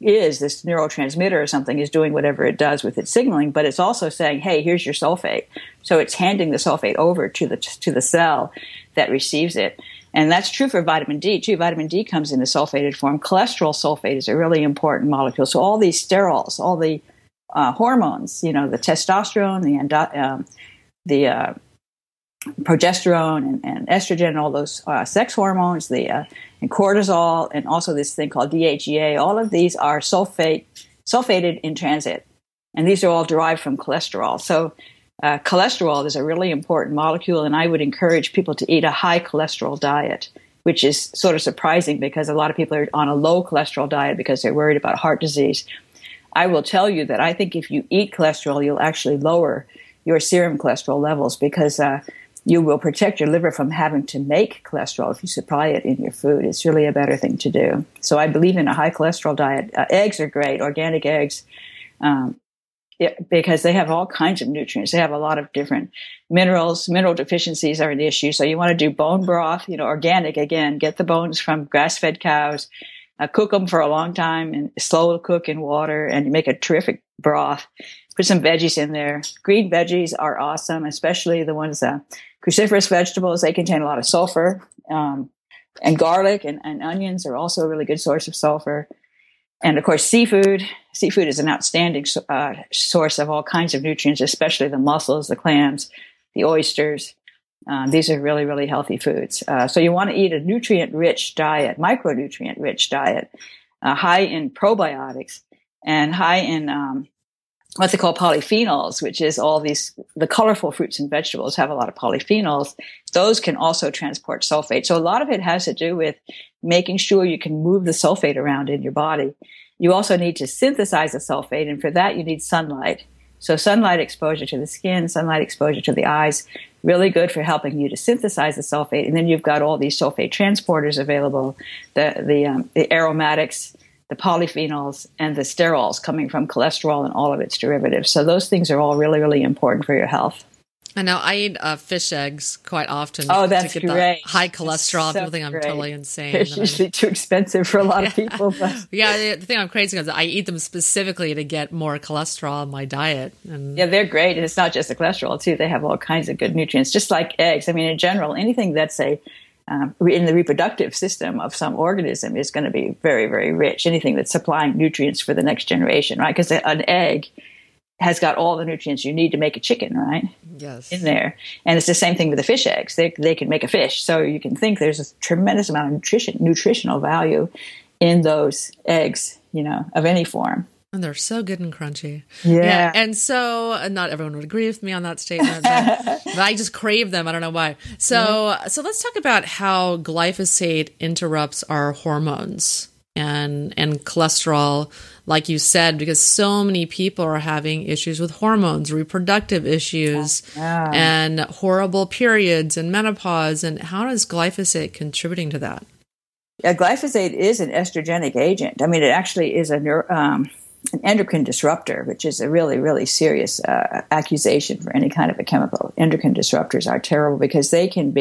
neurotransmitter or something is doing whatever it does with its signaling, but it's also saying, hey, here's your sulfate. So it's handing the sulfate over to the cell that receives it. And that's true for vitamin D, too. Vitamin D comes in a sulfated form. Cholesterol sulfate is a really important molecule. So all these sterols, all the hormones, the testosterone, the progesterone and estrogen, and all those sex hormones, and cortisol, and also this thing called DHEA. All of these are sulfated in transit, and these are all derived from cholesterol. So cholesterol is a really important molecule, and I would encourage people to eat a high cholesterol diet, which is sort of surprising because a lot of people are on a low cholesterol diet because they're worried about heart disease. I will tell you that I think if you eat cholesterol, you'll actually lower your serum cholesterol levels because you will protect your liver from having to make cholesterol if you supply it in your food. It's really a better thing to do. So I believe in a high cholesterol diet. Eggs are great, organic eggs, because they have all kinds of nutrients. They have a lot of different minerals. Mineral deficiencies are an issue. So you want to do bone broth, organic again, get the bones from grass-fed cows, cook them for a long time and slow cook in water, and you make a terrific broth. Put some veggies in there. Green veggies are awesome, especially the ones that cruciferous vegetables. They contain a lot of sulfur, and garlic and onions are also a really good source of sulfur. And of course, seafood. Seafood is an outstanding source of all kinds of nutrients, especially the mussels, the clams, the oysters. These are really, really healthy foods. So you want to eat a nutrient-rich diet, micronutrient-rich diet, high in probiotics and high in what they call polyphenols, which is the colorful fruits and vegetables have a lot of polyphenols. Those can also transport sulfate. So a lot of it has to do with making sure you can move the sulfate around in your body. You also need to synthesize the sulfate, and for that you need sunlight. So sunlight exposure to the skin, sunlight exposure to the eyes, really good for helping you to synthesize the sulfate. And then you've got all these sulfate transporters available, the aromatics, the polyphenols, and the sterols coming from cholesterol and all of its derivatives. So those things are all really, really important for your health. I know I eat fish eggs quite often. Oh, that's great. High cholesterol. People think I'm totally insane. It's usually too expensive for a lot of people. But. Yeah, the thing I'm crazy is I eat them specifically to get more cholesterol in my diet. And yeah, they're great. And it's not just the cholesterol, too. They have all kinds of good nutrients, just like eggs. I mean, in general, anything that's in the reproductive system of some organism is going to be very, very rich. Anything that's supplying nutrients for the next generation, right? Because an egg has got all the nutrients you need to make a chicken, right? Yes. In there. And it's the same thing with the fish eggs. They can make a fish. So you can think there's a tremendous amount of nutritional value in those eggs, of any form. And they're so good and crunchy. Yeah. And so not everyone would agree with me on that statement, but I just crave them. I don't know why. So let's talk about how glyphosate interrupts our hormones and cholesterol, like you said, because so many people are having issues with hormones, reproductive issues, and horrible periods and menopause. And how is glyphosate contributing to that? Yeah, glyphosate is an estrogenic agent. I mean, it actually is an endocrine disruptor, which is a really, really serious accusation for any kind of a chemical. Endocrine disruptors are terrible because they can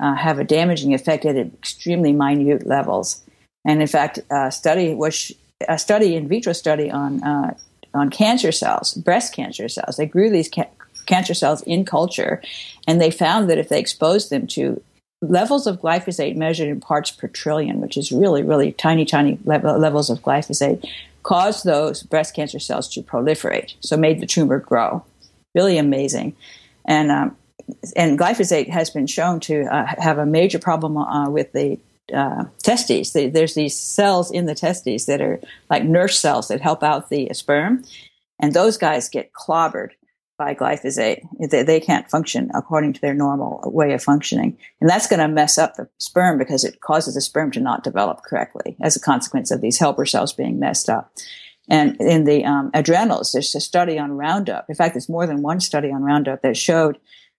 have a damaging effect at extremely minute levels. And in fact, in vitro study on cancer cells, breast cancer cells, they grew these cancer cells in culture, and they found that if they exposed them to levels of glyphosate measured in parts per trillion, which is really, really tiny, tiny levels of glyphosate, caused those breast cancer cells to proliferate, so made the tumor grow. Really amazing. And glyphosate has been shown to have a major problem with the testes. There's these cells in the testes that are like nurse cells that help out the sperm, and those guys get clobbered by glyphosate. They can't function according to their normal way of functioning. And that's going to mess up the sperm because it causes the sperm to not develop correctly as a consequence of these helper cells being messed up. And in the adrenals, there's a study on Roundup. In fact, there's more than one study on Roundup that showed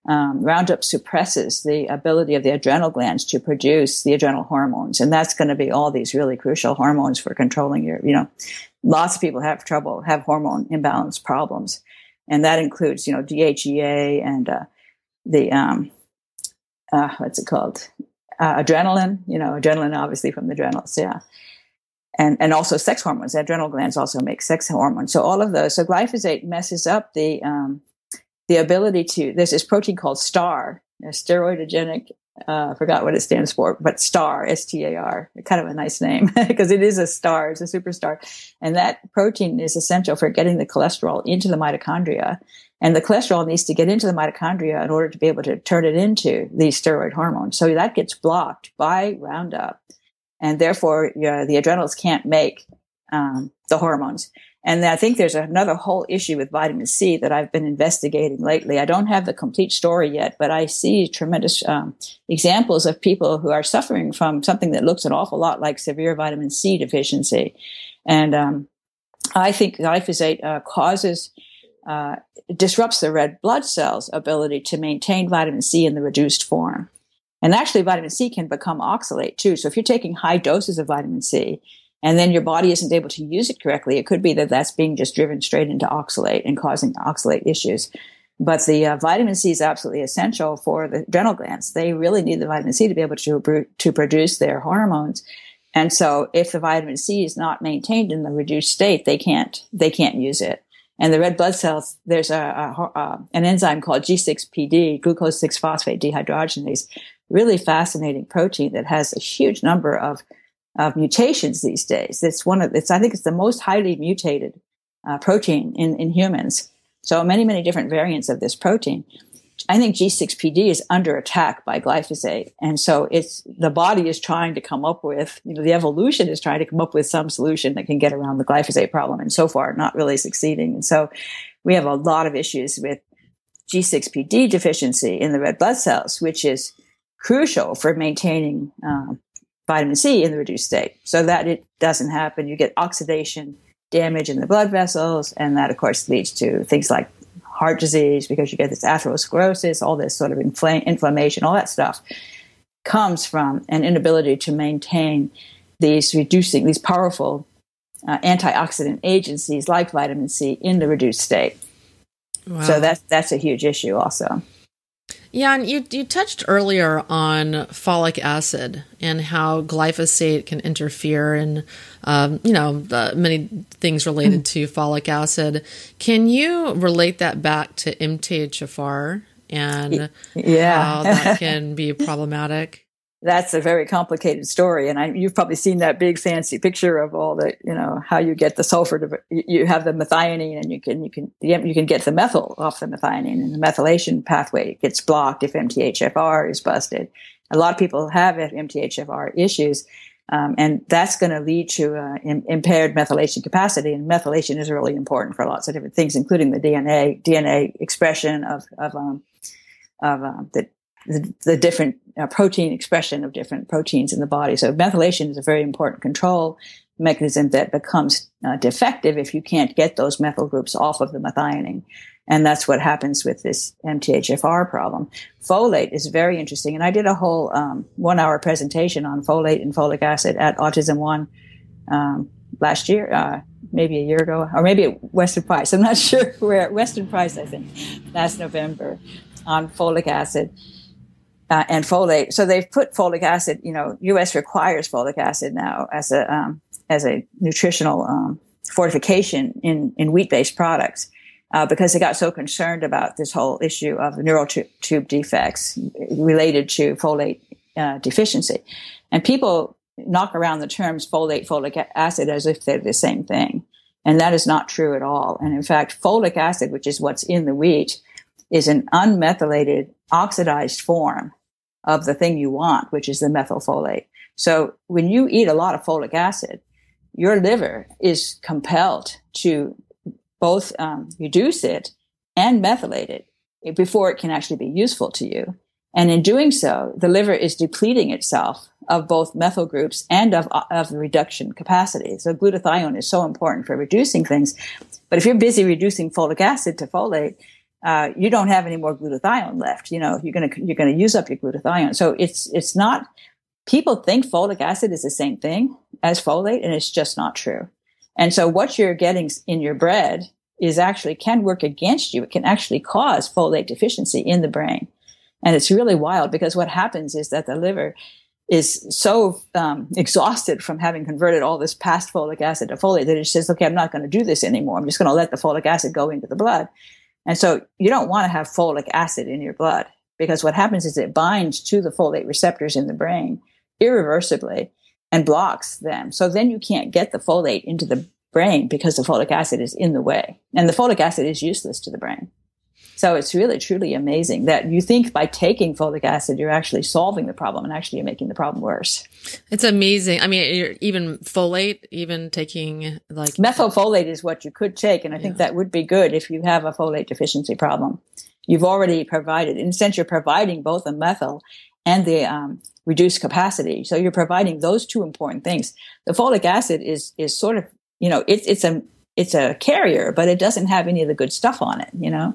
Roundup suppresses the ability of the adrenal glands to produce the adrenal hormones. And that's going to be all these really crucial hormones for controlling your, you know, lots of people have trouble, have hormone imbalance problems. And that includes, you know, DHEA and what's it called? Adrenaline, you know, adrenaline obviously from the adrenals, yeah. And also sex hormones. The adrenal glands also make sex hormones. So all of those. So glyphosate messes up the ability to, there's this protein called STAR, a steroidogenic, I forgot what it stands for, but STAR, S-T-A-R, kind of a nice name because it is a star, it's a superstar. And that protein is essential for getting the cholesterol into the mitochondria. And the cholesterol needs to get into the mitochondria in order to be able to turn it into these steroid hormones. So that gets blocked by Roundup. And therefore, you know, the adrenals can't make the hormones. And I think there's another whole issue with vitamin C that I've been investigating lately. I don't have the complete story yet, but I see tremendous examples of people who are suffering from something that looks an awful lot like severe vitamin C deficiency. And I think glyphosate disrupts the red blood cells' ability to maintain vitamin C in the reduced form. And actually, vitamin C can become oxalate too. So if you're taking high doses of vitamin C, and then your body isn't able to use it correctly, it could be that that's being just driven straight into oxalate and causing oxalate issues. But the vitamin C is absolutely essential for the adrenal glands. They really need the vitamin C to be able to produce their hormones. And so if the vitamin C is not maintained in the reduced state, they can't use it. And the red blood cells, there's an enzyme called G6PD, glucose 6-phosphate dehydrogenase, really fascinating protein that has a huge number of mutations these days. I think it's the most highly mutated protein in humans. So many, many different variants of this protein. I think G6PD is under attack by glyphosate. And so the body is trying to come up with, you know, the evolution is trying to come up with some solution that can get around the glyphosate problem. And so far, not really succeeding. And so we have a lot of issues with G6PD deficiency in the red blood cells, which is crucial for maintaining vitamin C in the reduced state, so that it doesn't happen. You get oxidation damage in the blood vessels, and that, of course, leads to things like heart disease because you get this atherosclerosis, all this sort of inflammation, all that stuff comes from an inability to maintain these powerful antioxidant agencies like vitamin C in the reduced state. Wow. So that's a huge issue also. Yeah, and you touched earlier on folic acid and how glyphosate can interfere in, many things related to folic acid. Can you relate that back to MTHFR and how that can be problematic? That's a very complicated story, and you've probably seen that big fancy picture of all the, you know, how you get the sulfur. You have the methionine, and you can get the methyl off the methionine, and the methylation pathway gets blocked if MTHFR is busted. A lot of people have MTHFR issues, and that's going to lead to impaired methylation capacity. And methylation is really important for lots of different things, including the DNA expression of the different protein expression of different proteins in the body. So methylation is a very important control mechanism that becomes defective if you can't get those methyl groups off of the methionine. And that's what happens with this MTHFR problem. Folate is very interesting. And I did a whole 1-hour presentation on folate and folic acid at Autism One last year, maybe a year ago, or maybe at Western Price. I'm not sure where. Western Price, I think, last November on folic acid. And folate. So they've put folic acid, you know, U.S. requires folic acid now as a nutritional fortification in wheat-based products because they got so concerned about this whole issue of neural tube defects related to folate deficiency. And people knock around the terms folate, folic acid as if they're the same thing. And that is not true at all. And in fact, folic acid, which is what's in the wheat, is an unmethylated, oxidized form of the thing you want, which is the methylfolate. So when you eat a lot of folic acid, your liver is compelled to both reduce it and methylated before it can actually be useful to you. And in doing so, the liver is depleting itself of both methyl groups and of reduction capacity. So glutathione is so important for reducing things. But if you're busy reducing folic acid to folate, you don't have any more glutathione left. You know, you're going to use up your glutathione. So it's not. People think folic acid is the same thing as folate, and it's just not true. And so what you're getting in your bread is actually can work against you. It can actually cause folate deficiency in the brain. And it's really wild because what happens is that the liver is so exhausted from having converted all this past folic acid to folate that it says, okay, I'm not going to do this anymore. I'm just going to let the folic acid go into the blood. And so you don't want to have folic acid in your blood because what happens is it binds to the folate receptors in the brain irreversibly and blocks them. So then you can't get the folate into the brain because the folic acid is in the way. And the folic acid is useless to the brain. So it's really, truly amazing that you think by taking folic acid, you're actually solving the problem and actually you're making the problem worse. It's amazing. I mean, even folate, even taking like... Methylfolate is what you could take. And I think that would be good if you have a folate deficiency problem. You've already provided, in a sense, you're providing both the methyl and the reduced capacity. So you're providing those two important things. The folic acid is sort of, you know, it's a carrier, but it doesn't have any of the good stuff on it, you know?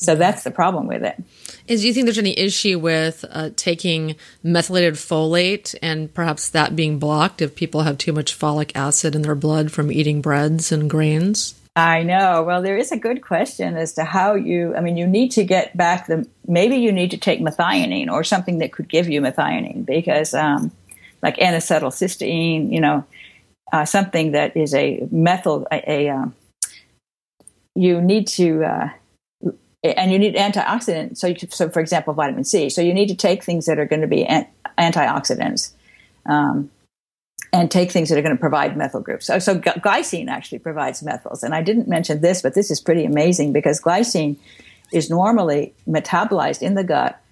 So that's the problem with it. Is do you think there's any issue with taking methylated folate and perhaps that being blocked if people have too much folic acid in their blood from eating breads and grains? I know. Well, there is a good question as to how you, I mean, you need to get back the, maybe you need to take methionine or something that could give you methionine because like N-acetylcysteine, you know, something that is a methyl, you need to... and you need antioxidants. So for example, vitamin C. So you need to take things that are going to be antioxidants and take things that are going to provide methyl groups. So glycine actually provides methyls. And I didn't mention this, but this is pretty amazing because glycine is normally metabolized in the gut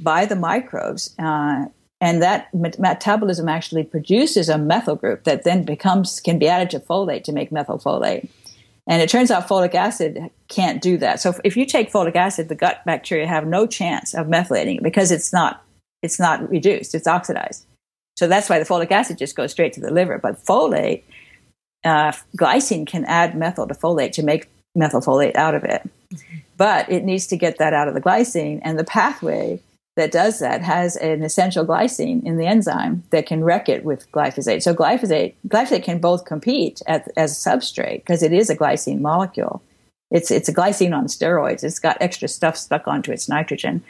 by the microbes. And that metabolism actually produces a methyl group that then can be added to folate to make methylfolate. And it turns out folic acid can't do that. So if you take folic acid, the gut bacteria have no chance of methylating because it's not reduced, it's oxidized. So that's why the folic acid just goes straight to the liver. But folate, glycine can add methyl to folate to make methylfolate out of it. But it needs to get that out of the glycine. And the pathway that does that has an essential glycine in the enzyme that can wreck it with glyphosate. So glyphosate can both compete as a substrate because it is a glycine molecule. It's a glycine on steroids. It's got extra stuff stuck onto its nitrogen.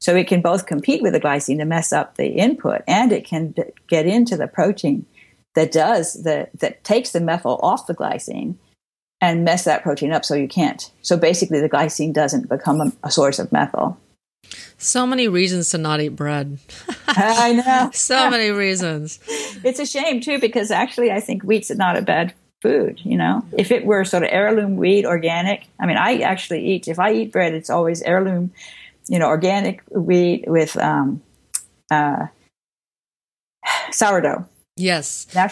So it can both compete with the glycine to mess up the input, and it can get into the protein that takes the methyl off the glycine and mess that protein up so you can't. So basically the glycine doesn't become a source of methyl. So many reasons to not eat bread. I know. So many reasons. It's a shame, too, because actually I think wheat's not a bad food, you know. If it were sort of heirloom wheat, organic, I mean, I actually if I eat bread, it's always heirloom, you know, organic wheat with sourdough. Yes. Yeah,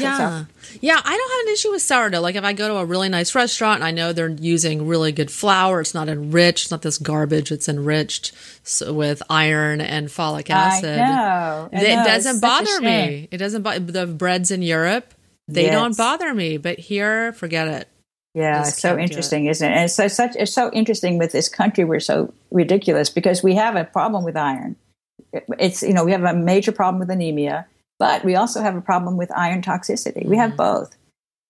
I don't have an issue with sourdough. Like if I go to a really nice restaurant and I know they're using really good flour, it's not enriched, it's not this garbage, it's enriched with iron and folic acid. I know. It doesn't bother me. It doesn't bother the breads in Europe. They don't bother me, but here, forget it. Yeah, it's so interesting, isn't it? And it's so interesting with this country. We're so ridiculous because we have a problem with iron. It's, you know, we have a major problem with anemia. But we also have a problem with iron toxicity. We have both.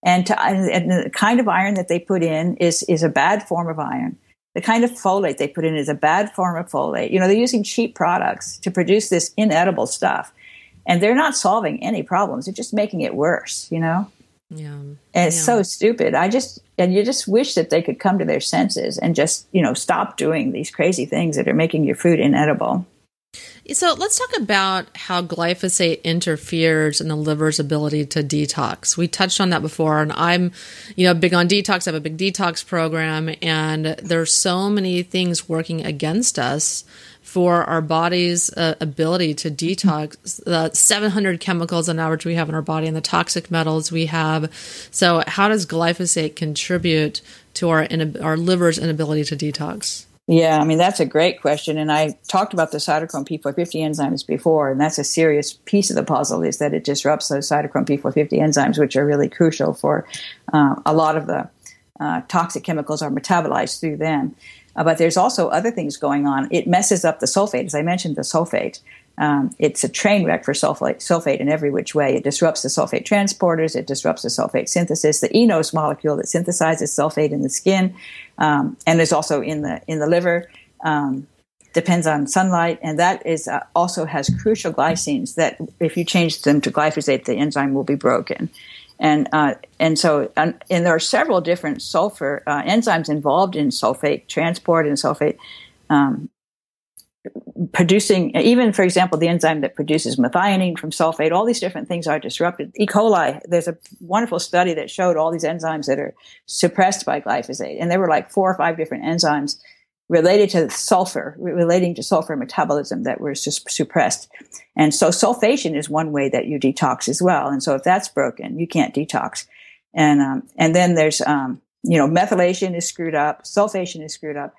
And the kind of iron that they put in is a bad form of iron. The kind of folate they put in is a bad form of folate. You know, they're using cheap products to produce this inedible stuff. And they're not solving any problems. They're just making it worse, you know? Yeah. And it's so stupid. You just wish that they could come to their senses and just, you know, stop doing these crazy things that are making your food inedible. So let's talk about how glyphosate interferes in the liver's ability to detox. We touched on that before, and I'm, you know, big on detox. I have a big detox program, and there's so many things working against us for our body's ability to detox the 700 chemicals on average we have in our body and the toxic metals we have. So how does glyphosate contribute to our liver's inability to detox? Yeah, I mean, that's a great question. And I talked about the cytochrome P450 enzymes before, and that's a serious piece of the puzzle, is that it disrupts those cytochrome P450 enzymes, which are really crucial for a lot of the toxic chemicals are metabolized through them. But there's also other things going on. It messes up the sulfate. As I mentioned, the sulfate. It's a train wreck for sulfate in every which way. It disrupts the sulfate transporters. It disrupts the sulfate synthesis. The enos molecule that synthesizes sulfate in the skin and is also in the liver depends on sunlight. And that is also has crucial glycines that if you change them to glyphosate, the enzyme will be broken. And there are several different sulfur enzymes involved in sulfate transport and sulfate producing. Even, for example, the enzyme that produces methionine from sulfate. All these different things are disrupted. E. coli. There's a wonderful study that showed all these enzymes that are suppressed by glyphosate, and there were like 4 or 5 different enzymes relating to sulfur metabolism that were suppressed. And so sulfation is one way that you detox as well. And so if that's broken, you can't detox. And then there's, methylation is screwed up. Sulfation is screwed up.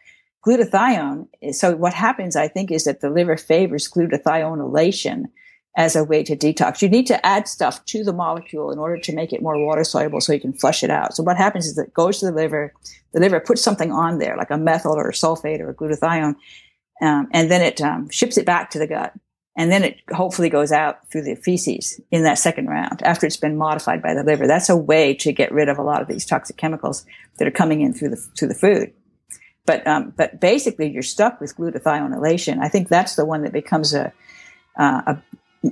Glutathione. So what happens, I think, is that the liver favors glutathionylation as a way to detox. You need to add stuff to the molecule in order to make it more water soluble so you can flush it out. So what happens is that it goes to the liver puts something on there, like a methyl or a sulfate or a glutathione, and then it ships it back to the gut. And then it hopefully goes out through the feces in that second round after it's been modified by the liver. That's a way to get rid of a lot of these toxic chemicals that are coming in through the food. But basically you're stuck with glutathionylation. I think that's the one that becomes a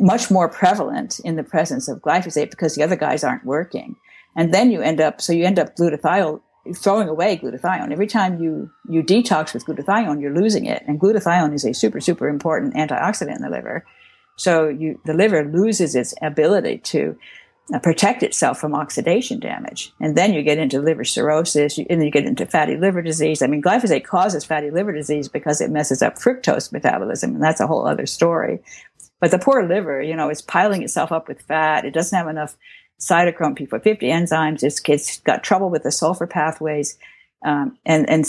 much more prevalent in the presence of glyphosate because the other guys aren't working. And then you end up glutathione, throwing away glutathione. Every time you detox with glutathione, you're losing it. And glutathione is a super, super important antioxidant in the liver. So the liver loses its ability to protect itself from oxidation damage. And then you get into liver cirrhosis, and then you get into fatty liver disease. I mean, glyphosate causes fatty liver disease because it messes up fructose metabolism, and that's a whole other story. But the poor liver, is piling itself up with fat. It doesn't have enough cytochrome P450 enzymes. It's got trouble with the sulfur pathways. So it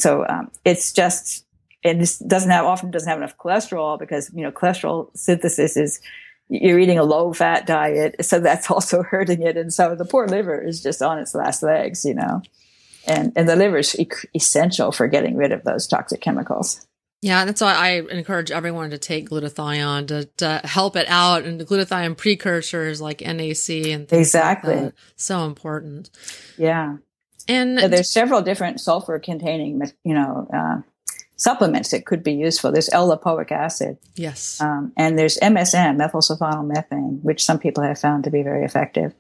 doesn't have enough cholesterol because, cholesterol synthesis is you're eating a low fat diet. So that's also hurting it. And so the poor liver is just on its last legs, and the liver is essential for getting rid of those toxic chemicals. Yeah, that's why I encourage everyone to take glutathione to help it out, and the glutathione precursors like NAC and things exactly. Like that. So important. Yeah, and so there's several different sulfur-containing, supplements that could be useful. There's L-lipoic acid, yes, and there's MSM, methylsulfonylmethane, which some people have found to be very effective.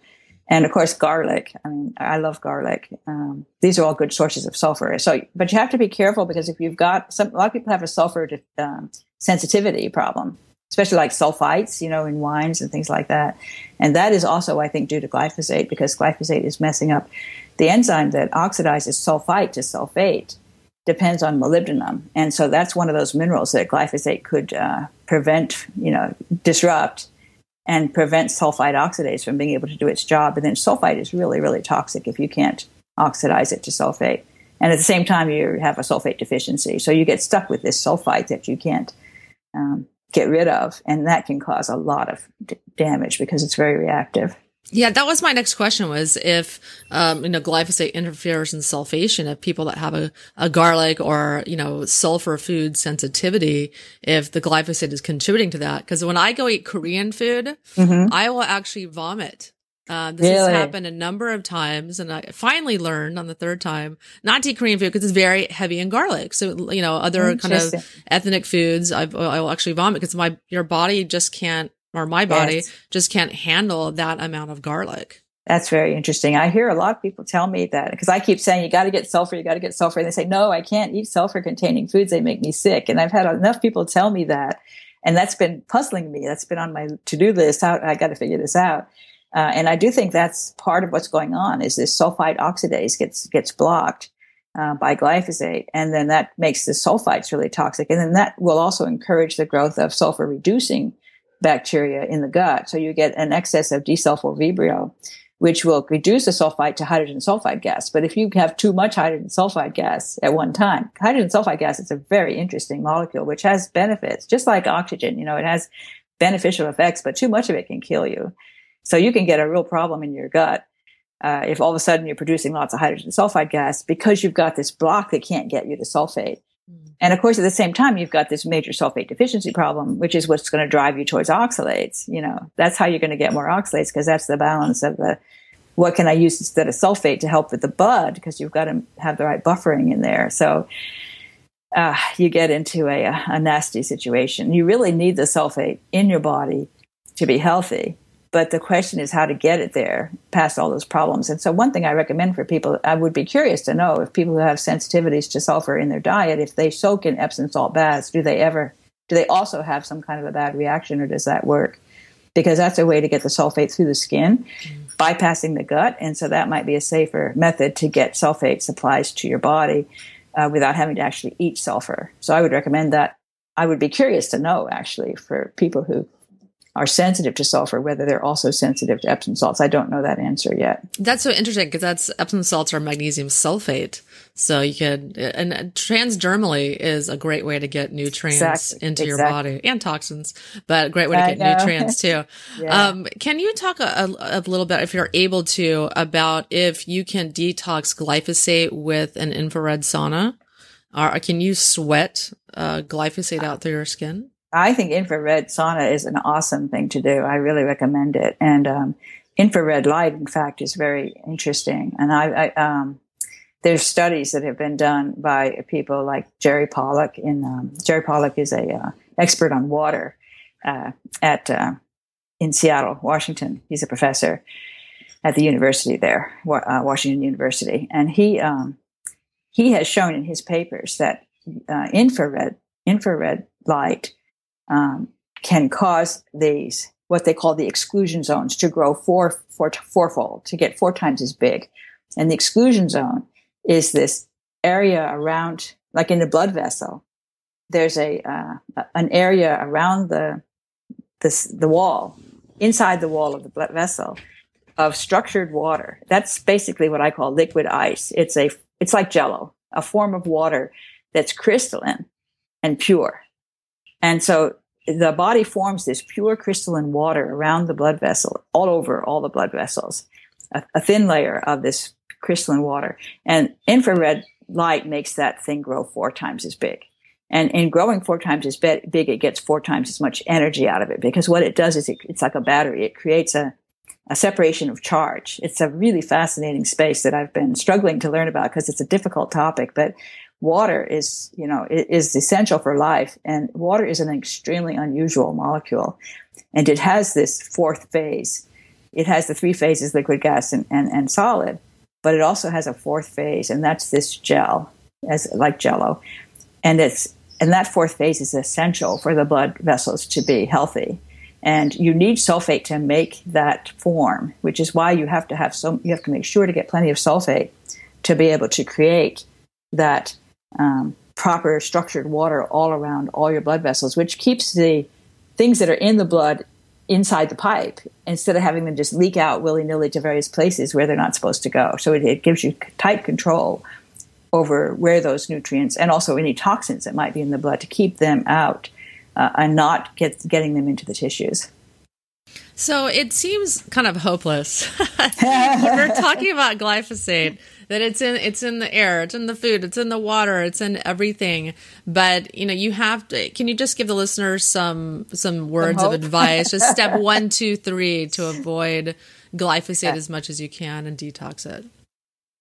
And of course, garlic. I mean, I love garlic. These are all good sources of sulfur. So, but you have to be careful because if you've got a lot of people have a sulfur sensitivity problem, especially like sulfites, in wines and things like that. And that is also, I think, due to glyphosate because glyphosate is messing up the enzyme that oxidizes sulfite to sulfate. Depends on molybdenum, and so that's one of those minerals that glyphosate could prevent, disrupt. And prevent sulfite oxidase from being able to do its job. And then sulfite is really, really toxic if you can't oxidize it to sulfate. And at the same time, you have a sulfate deficiency. So you get stuck with this sulfite that you can't get rid of. And that can cause a lot of damage because it's very reactive. Yeah, that was my next question was if, glyphosate interferes in sulfation, if people that have a garlic or, sulfur food sensitivity, if the glyphosate is contributing to that. Because when I go eat Korean food, mm-hmm. I will actually vomit. This really? Has happened a number of times, and I finally learned on the third time not to eat Korean food because it's very heavy in garlic. So, other kind of ethnic foods, I will actually vomit because my body just can't handle that amount of garlic. That's very interesting. I hear a lot of people tell me that because I keep saying, you got to get sulfur. And they say, no, I can't eat sulfur-containing foods. They make me sick. And I've had enough people tell me that. And that's been puzzling me. That's been on my to-do list. I got to figure this out. And I do think that's part of what's going on is this sulfite oxidase gets blocked. by glyphosate, and then that makes the sulfites really toxic, and then that will also encourage the growth of sulfur-reducing bacteria in the gut. So you get an excess of desulfovibrio, which will reduce the sulfite to hydrogen sulfide gas. But if you have too much hydrogen sulfide gas at one time, hydrogen sulfide gas is a very interesting molecule, which has benefits, just like oxygen. You know, it has beneficial effects, but too much of it can kill you. So you can get a real problem in your gut. If all of a sudden you're producing lots of hydrogen sulfide gas because you've got this block that can't get you to sulfate. And of course, at the same time, you've got this major sulfate deficiency problem, which is what's going to drive you towards oxalates. You know, that's how you're going to get more oxalates, because that's the balance of the, what can I use instead of sulfate to help with the bud, because you've got to have the right buffering in there. So you get into a nasty situation. You really need the sulfate in your body to be healthy. But the question is how to get it there past all those problems. And so one thing I recommend for people, I would be curious to know if people who have sensitivities to sulfur in their diet, if they soak in Epsom salt baths, do they also have some kind of a bad reaction, or does that work? Because that's a way to get the sulfate through the skin, bypassing the gut. And so that might be a safer method to get sulfate supplies to your body without having to actually eat sulfur. So I would recommend that. I would be curious to know, actually, for people who are sensitive to sulfur, whether they're also sensitive to Epsom salts. I don't know that answer yet. That's so interesting, because that's Epsom salts are magnesium sulfate. So you could, and transdermally is a great way to get nutrients into your body, and toxins, but a great way to get nutrients too. Yeah. Can you talk a little bit, if you're able to, about if you can detox glyphosate with an infrared sauna? Or can you sweat glyphosate out through your skin? I think infrared sauna is an awesome thing to do. I really recommend it. And infrared light, in fact, is very interesting. And I there's studies that have been done by people like Jerry Pollock. Jerry Pollock is a expert on water in Seattle, Washington. He's a professor at the university there, Washington University, and he has shown in his papers that infrared light can cause these, what they call the exclusion zones, to grow fourfold, to get 4 times as big. And the exclusion zone is this area around, like in the blood vessel, there's an area around the wall, inside the wall of the blood vessel, of structured water. That's basically what I call liquid ice. It's like Jello, a form of water that's crystalline and pure. And so the body forms this pure crystalline water around the blood vessel, all over all the blood vessels, a thin layer of this crystalline water. And infrared light makes that thing grow 4 times as big. And in growing 4 times as big, it gets 4 times as much energy out of it, because what it does is it's like a battery. It creates a separation of charge. It's a really fascinating space that I've been struggling to learn about, because it's a difficult topic, but water is, you know, is essential for life, and water is an extremely unusual molecule, and it has this 4th phase. It has the 3 phases: liquid, gas, and solid, but it also has a 4th phase, and that's this gel, as like Jello, and that 4th phase is essential for the blood vessels to be healthy, and you need sulfate to make that form, which is why you have to have make sure to get plenty of sulfate to be able to create that proper structured water all around all your blood vessels, which keeps the things that are in the blood inside the pipe, instead of having them just leak out willy-nilly to various places where they're not supposed to go. So it gives you tight control over where those nutrients and also any toxins that might be in the blood, to keep them out and not getting them into the tissues. So it seems kind of hopeless when we're talking about glyphosate, that it's in the air, it's in the food, it's in the water, it's in everything. But, you know, you have to, can you just give the listeners some words of advice, just step 1, 2, 3 to avoid glyphosate as much as you can and detox it?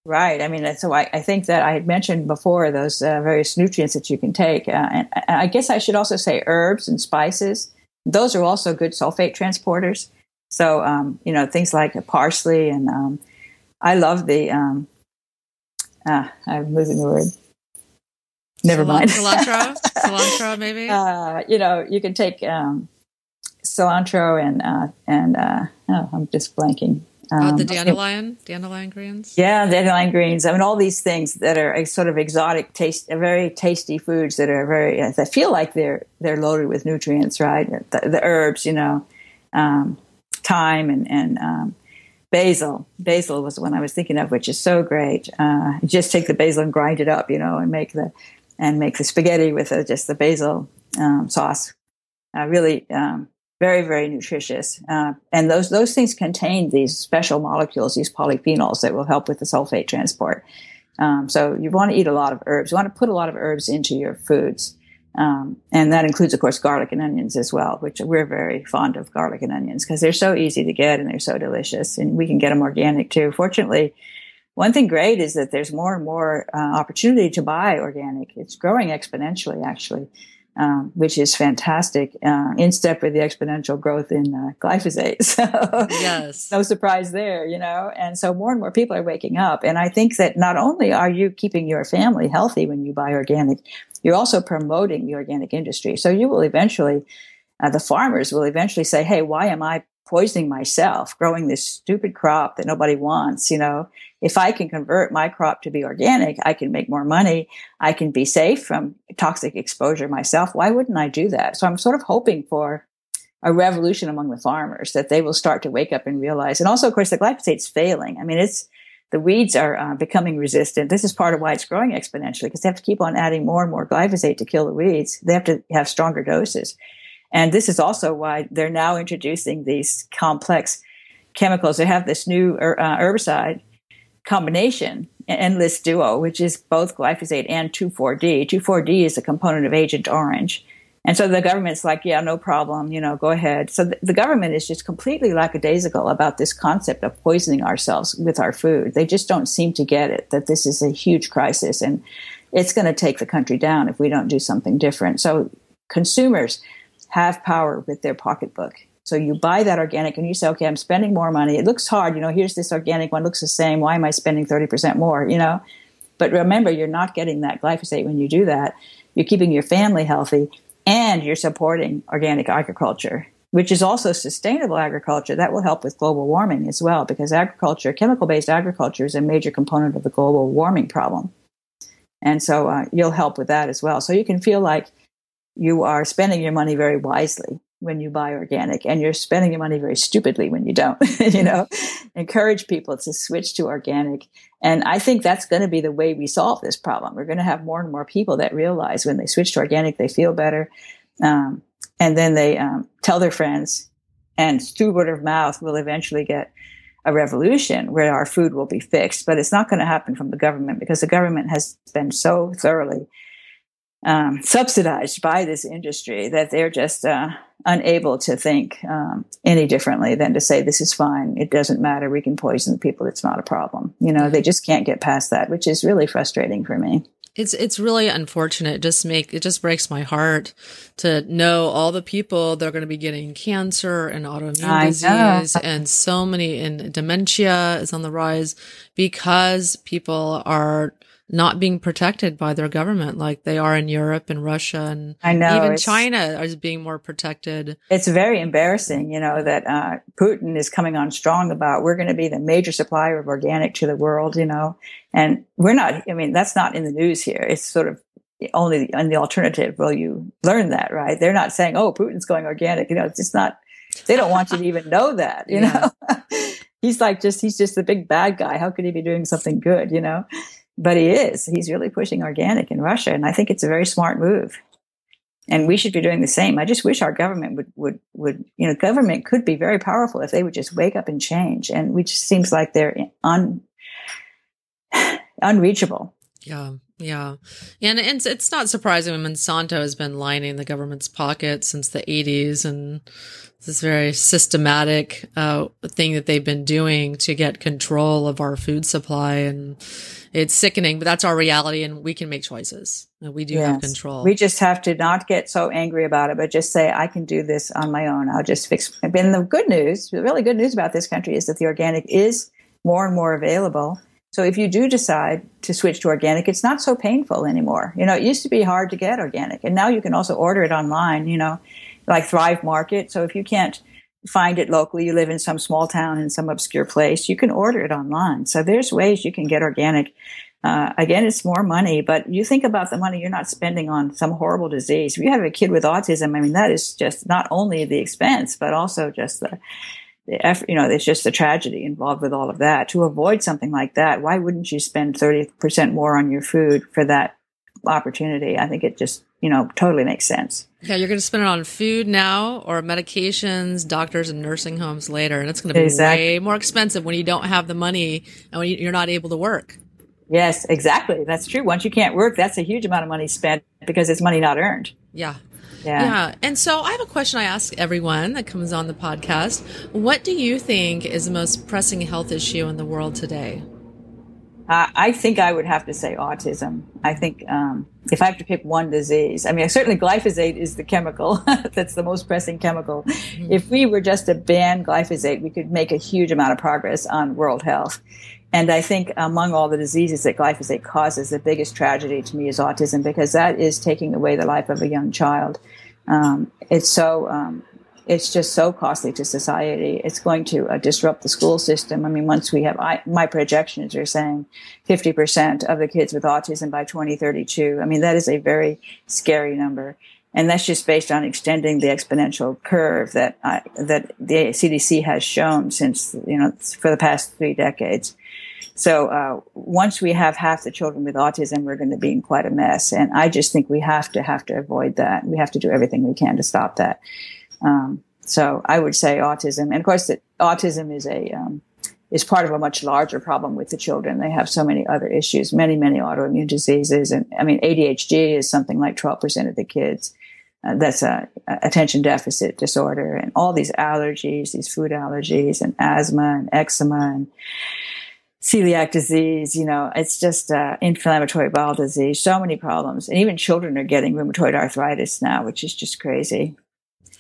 Right. I mean, so I think that I had mentioned before those various nutrients that you can take. And I guess I should also say herbs and spices. Those are also good sulfate transporters. So, you know, things like parsley, and I love the, I'm losing the word. Never mind. Cilantro? Cilantro, maybe? You know, you can take cilantro and I'm just blanking. The dandelion greens? Yeah, dandelion greens. I mean, all these things that are a sort of exotic taste, very tasty foods that are very, I feel like they're loaded with nutrients, right? The herbs, you know, thyme and basil. Basil was the one I was thinking of, which is so great. You just take the basil and grind it up, you know, and make the spaghetti with just the basil sauce. Really, very, very nutritious. And those things contain these special molecules, these polyphenols that will help with the sulfate transport. So you want to eat a lot of herbs. You want to put a lot of herbs into your foods. And that includes, of course, garlic and onions as well, which we're very fond of garlic and onions because they're so easy to get and they're so delicious. And we can get them organic too. Fortunately, one thing great is that there's more and more opportunity to buy organic. It's growing exponentially, actually. Which is fantastic, in step with the exponential growth in glyphosate. So yes. No surprise there, you know. And so more and more people are waking up. And I think that not only are you keeping your family healthy when you buy organic, you're also promoting the organic industry. So you will eventually, the farmers will eventually say, hey, why am I poisoning myself growing this stupid crop that nobody wants? You know, if I can convert my crop to be organic, I can make more money. I can be safe from toxic exposure myself. Why wouldn't I do that? So I'm sort of hoping for a revolution among the farmers that they will start to wake up and realize. And also, of course, the glyphosate's failing. I mean, the weeds are becoming resistant. This is part of why it's growing exponentially, because they have to keep on adding more and more glyphosate to kill the weeds. They have to have stronger doses. And this is also why they're now introducing these complex chemicals. They have this new herbicide combination, Endless Duo, which is both glyphosate and 2,4-D. 2,4-D is a component of Agent Orange. And so the government's like, yeah, no problem, you know, go ahead. So the government is just completely lackadaisical about this concept of poisoning ourselves with our food. They just don't seem to get it, that this is a huge crisis, and it's going to take the country down if we don't do something different. So consumers have power with their pocketbook. So you buy that organic and you say, okay, I'm spending more money. It looks hard. You know, here's this organic one, looks the same. Why am I spending 30% more, you know? But remember, you're not getting that glyphosate when you do that. You're keeping your family healthy and you're supporting organic agriculture, which is also sustainable agriculture. That will help with global warming as well, because agriculture, chemical-based agriculture, is a major component of the global warming problem. And so you'll help with that as well. So you can feel like you are spending your money very wisely when you buy organic, and you're spending your money very stupidly when you don't, you know. Encourage people to switch to organic. And I think that's going to be the way we solve this problem. We're going to have more and more people that realize when they switch to organic, they feel better. And then they tell their friends, and through word of mouth, we'll eventually get a revolution where our food will be fixed. But it's not going to happen from the government, because the government has been so thoroughly subsidized by this industry that they're just unable to think any differently than to say, this is fine. It doesn't matter. We can poison the people. It's not a problem. You know, they just can't get past that, which is really frustrating for me. It's really unfortunate. It just breaks my heart to know all the people that are going to be getting cancer and autoimmune disease, and so many, and dementia is on the rise because people are not being protected by their government like they are in Europe and Russia, and I know, even China is being more protected. It's very embarrassing, you know, that Putin is coming on strong about, we're going to be the major supplier of organic to the world, you know, and we're not, I mean, that's not in the news here. It's sort of only in the alternative will you learn that, right? They're not saying, oh, Putin's going organic, you know, it's just not, they don't want you to even know that, you know. He's just the big bad guy. How could he be doing something good, you know? But he is. He's really pushing organic in Russia. And I think it's a very smart move. And we should be doing the same. I just wish our government would you know, government could be very powerful if they would just wake up and change. And it just seems like they're unreachable. Yeah. Yeah. And it's not surprising when Monsanto has been lining the government's pocket since the 80s, and this very systematic thing that they've been doing to get control of our food supply. And it's sickening, but that's our reality, and we can make choices. We do have control. We just have to not get so angry about it, but just say, I can do this on my own. I'll just fix it. And the really good news about this country is that the organic is more and more available. So if you do decide to switch to organic, it's not so painful anymore. You know, it used to be hard to get organic, and now you can also order it online, you know, like Thrive Market. So if you can't find it locally. You live in some small town in some obscure place. You can order it online. So there's ways you can get organic. Again, it's more money, but you think about the money you're not spending on some horrible disease. If you have a kid with autism, I mean, that is just not only the expense, but also just the effort, you know, there's just the tragedy involved with all of that. To avoid something like that, why wouldn't you spend 30% more on your food for that opportunity? I think it just, you know, totally makes sense. Yeah, you're going to spend it on food now or medications, doctors and nursing homes later. And it's going to be way more expensive when you don't have the money and when you're not able to work. Yes, exactly. That's true. Once you can't work, that's a huge amount of money spent because it's money not earned. Yeah. And so I have a question I ask everyone that comes on the podcast. What do you think is the most pressing health issue in the world today? I think I would have to say autism. I think if I have to pick one disease, I mean, certainly glyphosate is the chemical that's the most pressing chemical. Mm-hmm. If we were just to ban glyphosate, we could make a huge amount of progress on world health. And I think among all the diseases that glyphosate causes, the biggest tragedy to me is autism, because that is taking away the life of a young child. It's just so costly to society. It's going to disrupt the school system. I mean, once we have, my projections are saying 50% of the kids with autism by 2032. I mean, that is a very scary number. And that's just based on extending the exponential curve that that the CDC has shown since, you know, for the past 3 decades. So once we have half the children with autism, we're going to be in quite a mess. And I just think we have to avoid that. We have to do everything we can to stop that. So I would say autism. And of course, autism is is part of a much larger problem with the children. They have so many other issues, many, many autoimmune diseases. And I mean, ADHD is something like 12% of the kids. That's attention deficit disorder, and all these allergies, these food allergies, and asthma and eczema and celiac disease. You know, it's just inflammatory bowel disease, so many problems. And even children are getting rheumatoid arthritis now, which is just crazy.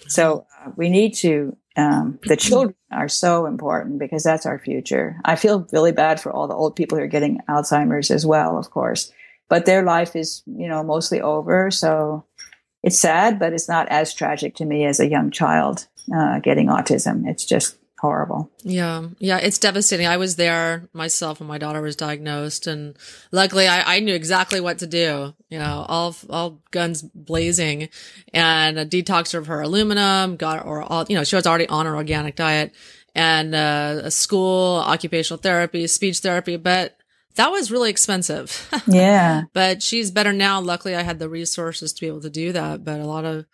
So we need to, the children are so important because that's our future. I feel really bad for all the old people who are getting Alzheimer's as well, of course, but their life is, you know, mostly over. So it's sad, but it's not as tragic to me as a young child getting autism. It's just horrible. Yeah. It's devastating. I was there myself when my daughter was diagnosed, and luckily I knew exactly what to do, you know, all guns blazing, and a detoxer of her aluminum she was already on her organic diet, and a school, occupational therapy, speech therapy, but that was really expensive. Yeah. But she's better now. Luckily I had the resources to be able to do that, but a lot of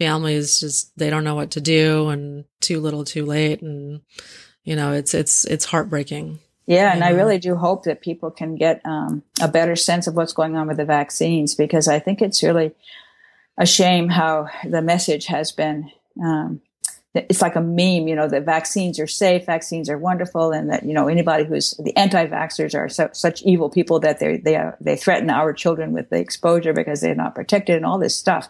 families just, they don't know what to do, and too little, too late. And, you know, it's heartbreaking. Yeah. And I really do hope that people can get a better sense of what's going on with the vaccines, because I think it's really a shame how the message has been. It's like a meme, you know, that vaccines are safe, vaccines are wonderful. And that, you know, anybody who's the anti-vaxxers are such evil people that they threaten our children with the exposure because they're not protected and all this stuff.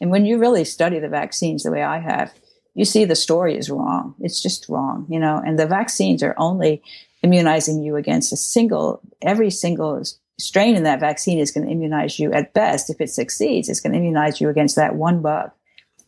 And when you really study the vaccines the way I have, you see the story is wrong. It's just wrong, you know, and the vaccines are only immunizing you against every single strain in that vaccine is going to immunize you at best. If it succeeds, it's going to immunize you against that one bug.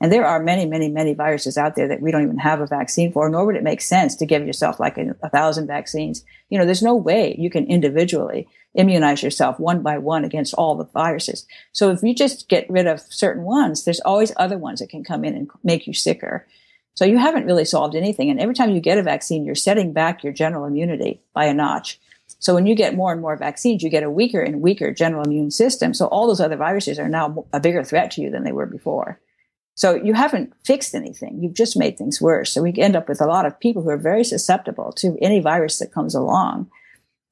And there are many, many, many viruses out there that we don't even have a vaccine for, nor would it make sense to give yourself like 1,000 vaccines. You know, there's no way you can individually immunize yourself one by one against all the viruses. So if you just get rid of certain ones, there's always other ones that can come in and make you sicker. So you haven't really solved anything. And every time you get a vaccine, you're setting back your general immunity by a notch. So when you get more and more vaccines, you get a weaker and weaker general immune system. So all those other viruses are now a bigger threat to you than they were before. So you haven't fixed anything. You've just made things worse. So we end up with a lot of people who are very susceptible to any virus that comes along.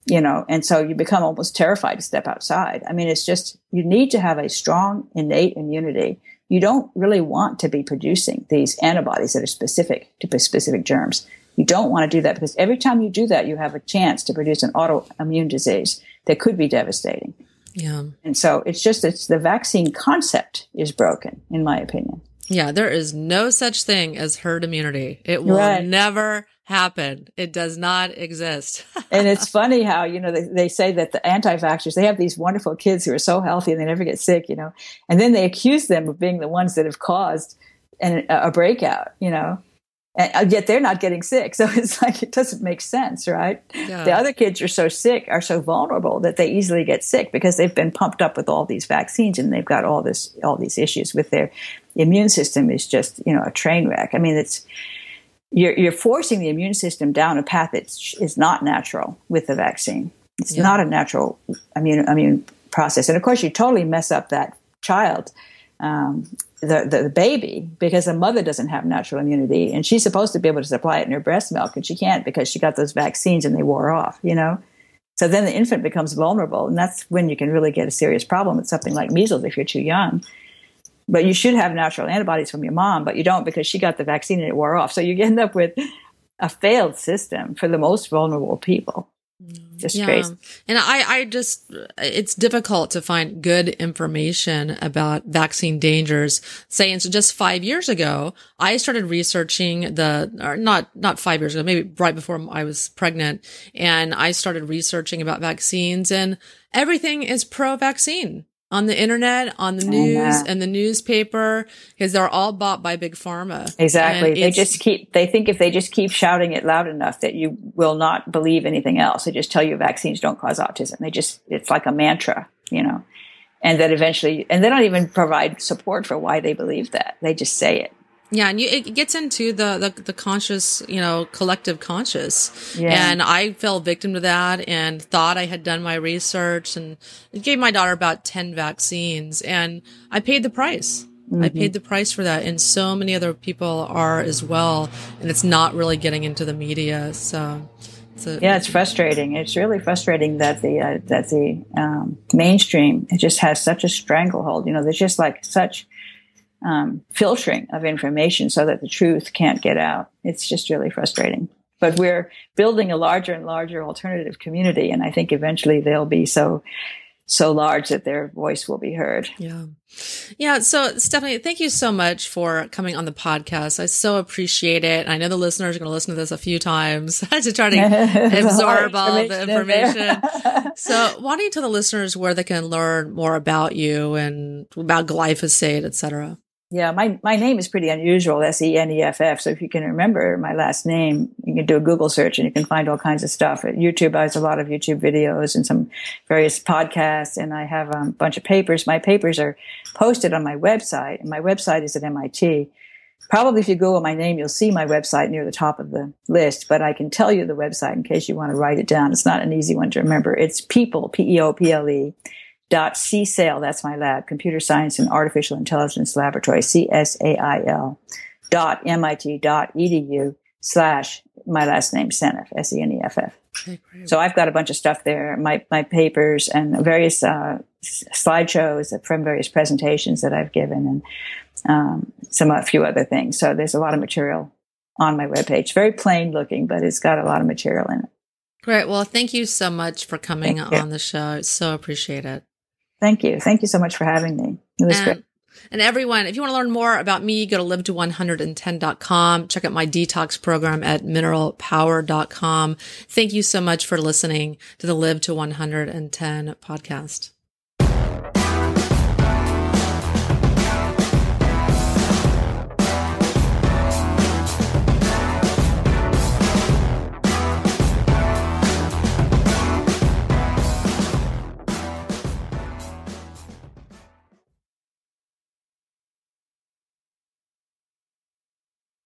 You know, and so you become almost terrified to step outside. I mean, it's just, you need to have a strong innate immunity. You don't really want to be producing these antibodies that are specific to specific germs. You don't want to do that, because every time you do that, you have a chance to produce an autoimmune disease that could be devastating. Yeah. And so it's the vaccine concept is broken, in my opinion. Yeah, there is no such thing as herd immunity. It will never happen. It does not exist. And it's funny how, you know, they say that the anti-vaxxers, they have these wonderful kids who are so healthy and they never get sick, you know, and then they accuse them of being the ones that have caused a breakout, you know. And yet they're not getting sick. So it's like, it doesn't make sense, right? Yeah. The other kids are so sick, are so vulnerable that they easily get sick because they've been pumped up with all these vaccines and they've got all these issues with their immune system is just, you know, a train wreck. I mean, it's, you're forcing the immune system down a path that is not natural with the vaccine. It's yeah. not a natural immune process. And of course, you totally mess up that child, the baby, because the mother doesn't have natural immunity and she's supposed to be able to supply it in her breast milk and she can't because she got those vaccines and they wore off, you know? So then the infant becomes vulnerable, and that's when you can really get a serious problem with something like measles if you're too young. But you should have natural antibodies from your mom, but you don't because she got the vaccine and it wore off. So you end up with a failed system for the most vulnerable people. Just yeah. crazy. And I just, it's difficult to find good information about vaccine dangers. Say, and so just 5 years ago, I started researching or not 5 years ago, maybe right before I was pregnant. And I started researching about vaccines, and everything is pro-vaccine on the internet, on the news and the newspaper, because they're all bought by big pharma. Exactly. They think if they just keep shouting it loud enough that you will not believe anything else. They just tell you vaccines don't cause autism. It's like a mantra, you know, and that eventually, and they don't even provide support for why they believe that. They just say it. Yeah, and it gets into the conscious, you know, collective conscious. Yeah. And I fell victim to that and thought I had done my research, and gave my daughter about 10 vaccines, and I paid the price. Mm-hmm. I paid the price for that, and so many other people are as well, and it's not really getting into the media. So it's frustrating. It's really frustrating that the mainstream, it just has such a stranglehold. You know, there's just like such filtering of information so that the truth can't get out. It's just really frustrating. But we're building a larger and larger alternative community, and I think eventually they'll be so large that their voice will be heard. Yeah. Yeah. So Stephanie, thank you so much for coming on the podcast. I so appreciate it. I know the listeners are going to listen to this a few times to try to absorb all the information. So why don't you tell the listeners where they can learn more about you and about glyphosate, et cetera? Yeah, my name is pretty unusual, Seneff. So if you can remember my last name, you can do a Google search and you can find all kinds of stuff. At YouTube, I have a lot of YouTube videos and some various podcasts, and I have a bunch of papers. My papers are posted on my website, and my website is at MIT. Probably if you Google my name, you'll see my website near the top of the list, but I can tell you the website in case you want to write it down. It's not an easy one to remember. It's people, PEOPLE. .CSAIL, that's my lab, Computer Science and Artificial Intelligence Laboratory, CSAIL, .MIT.edu / my last name, Seneff, Seneff. Okay, so I've got a bunch of stuff there, my papers and various slideshows from various presentations that I've given, and a few other things. So there's a lot of material on my webpage. Very plain looking, but it's got a lot of material in it. Great. Well, thank you so much for coming on the show. I so appreciate it. Thank you. Thank you so much for having me. It was great. And everyone, if you want to learn more about me, go to live to110.com. Check out my detox program at mineralpower.com. Thank you so much for listening to the Live to 110 podcast.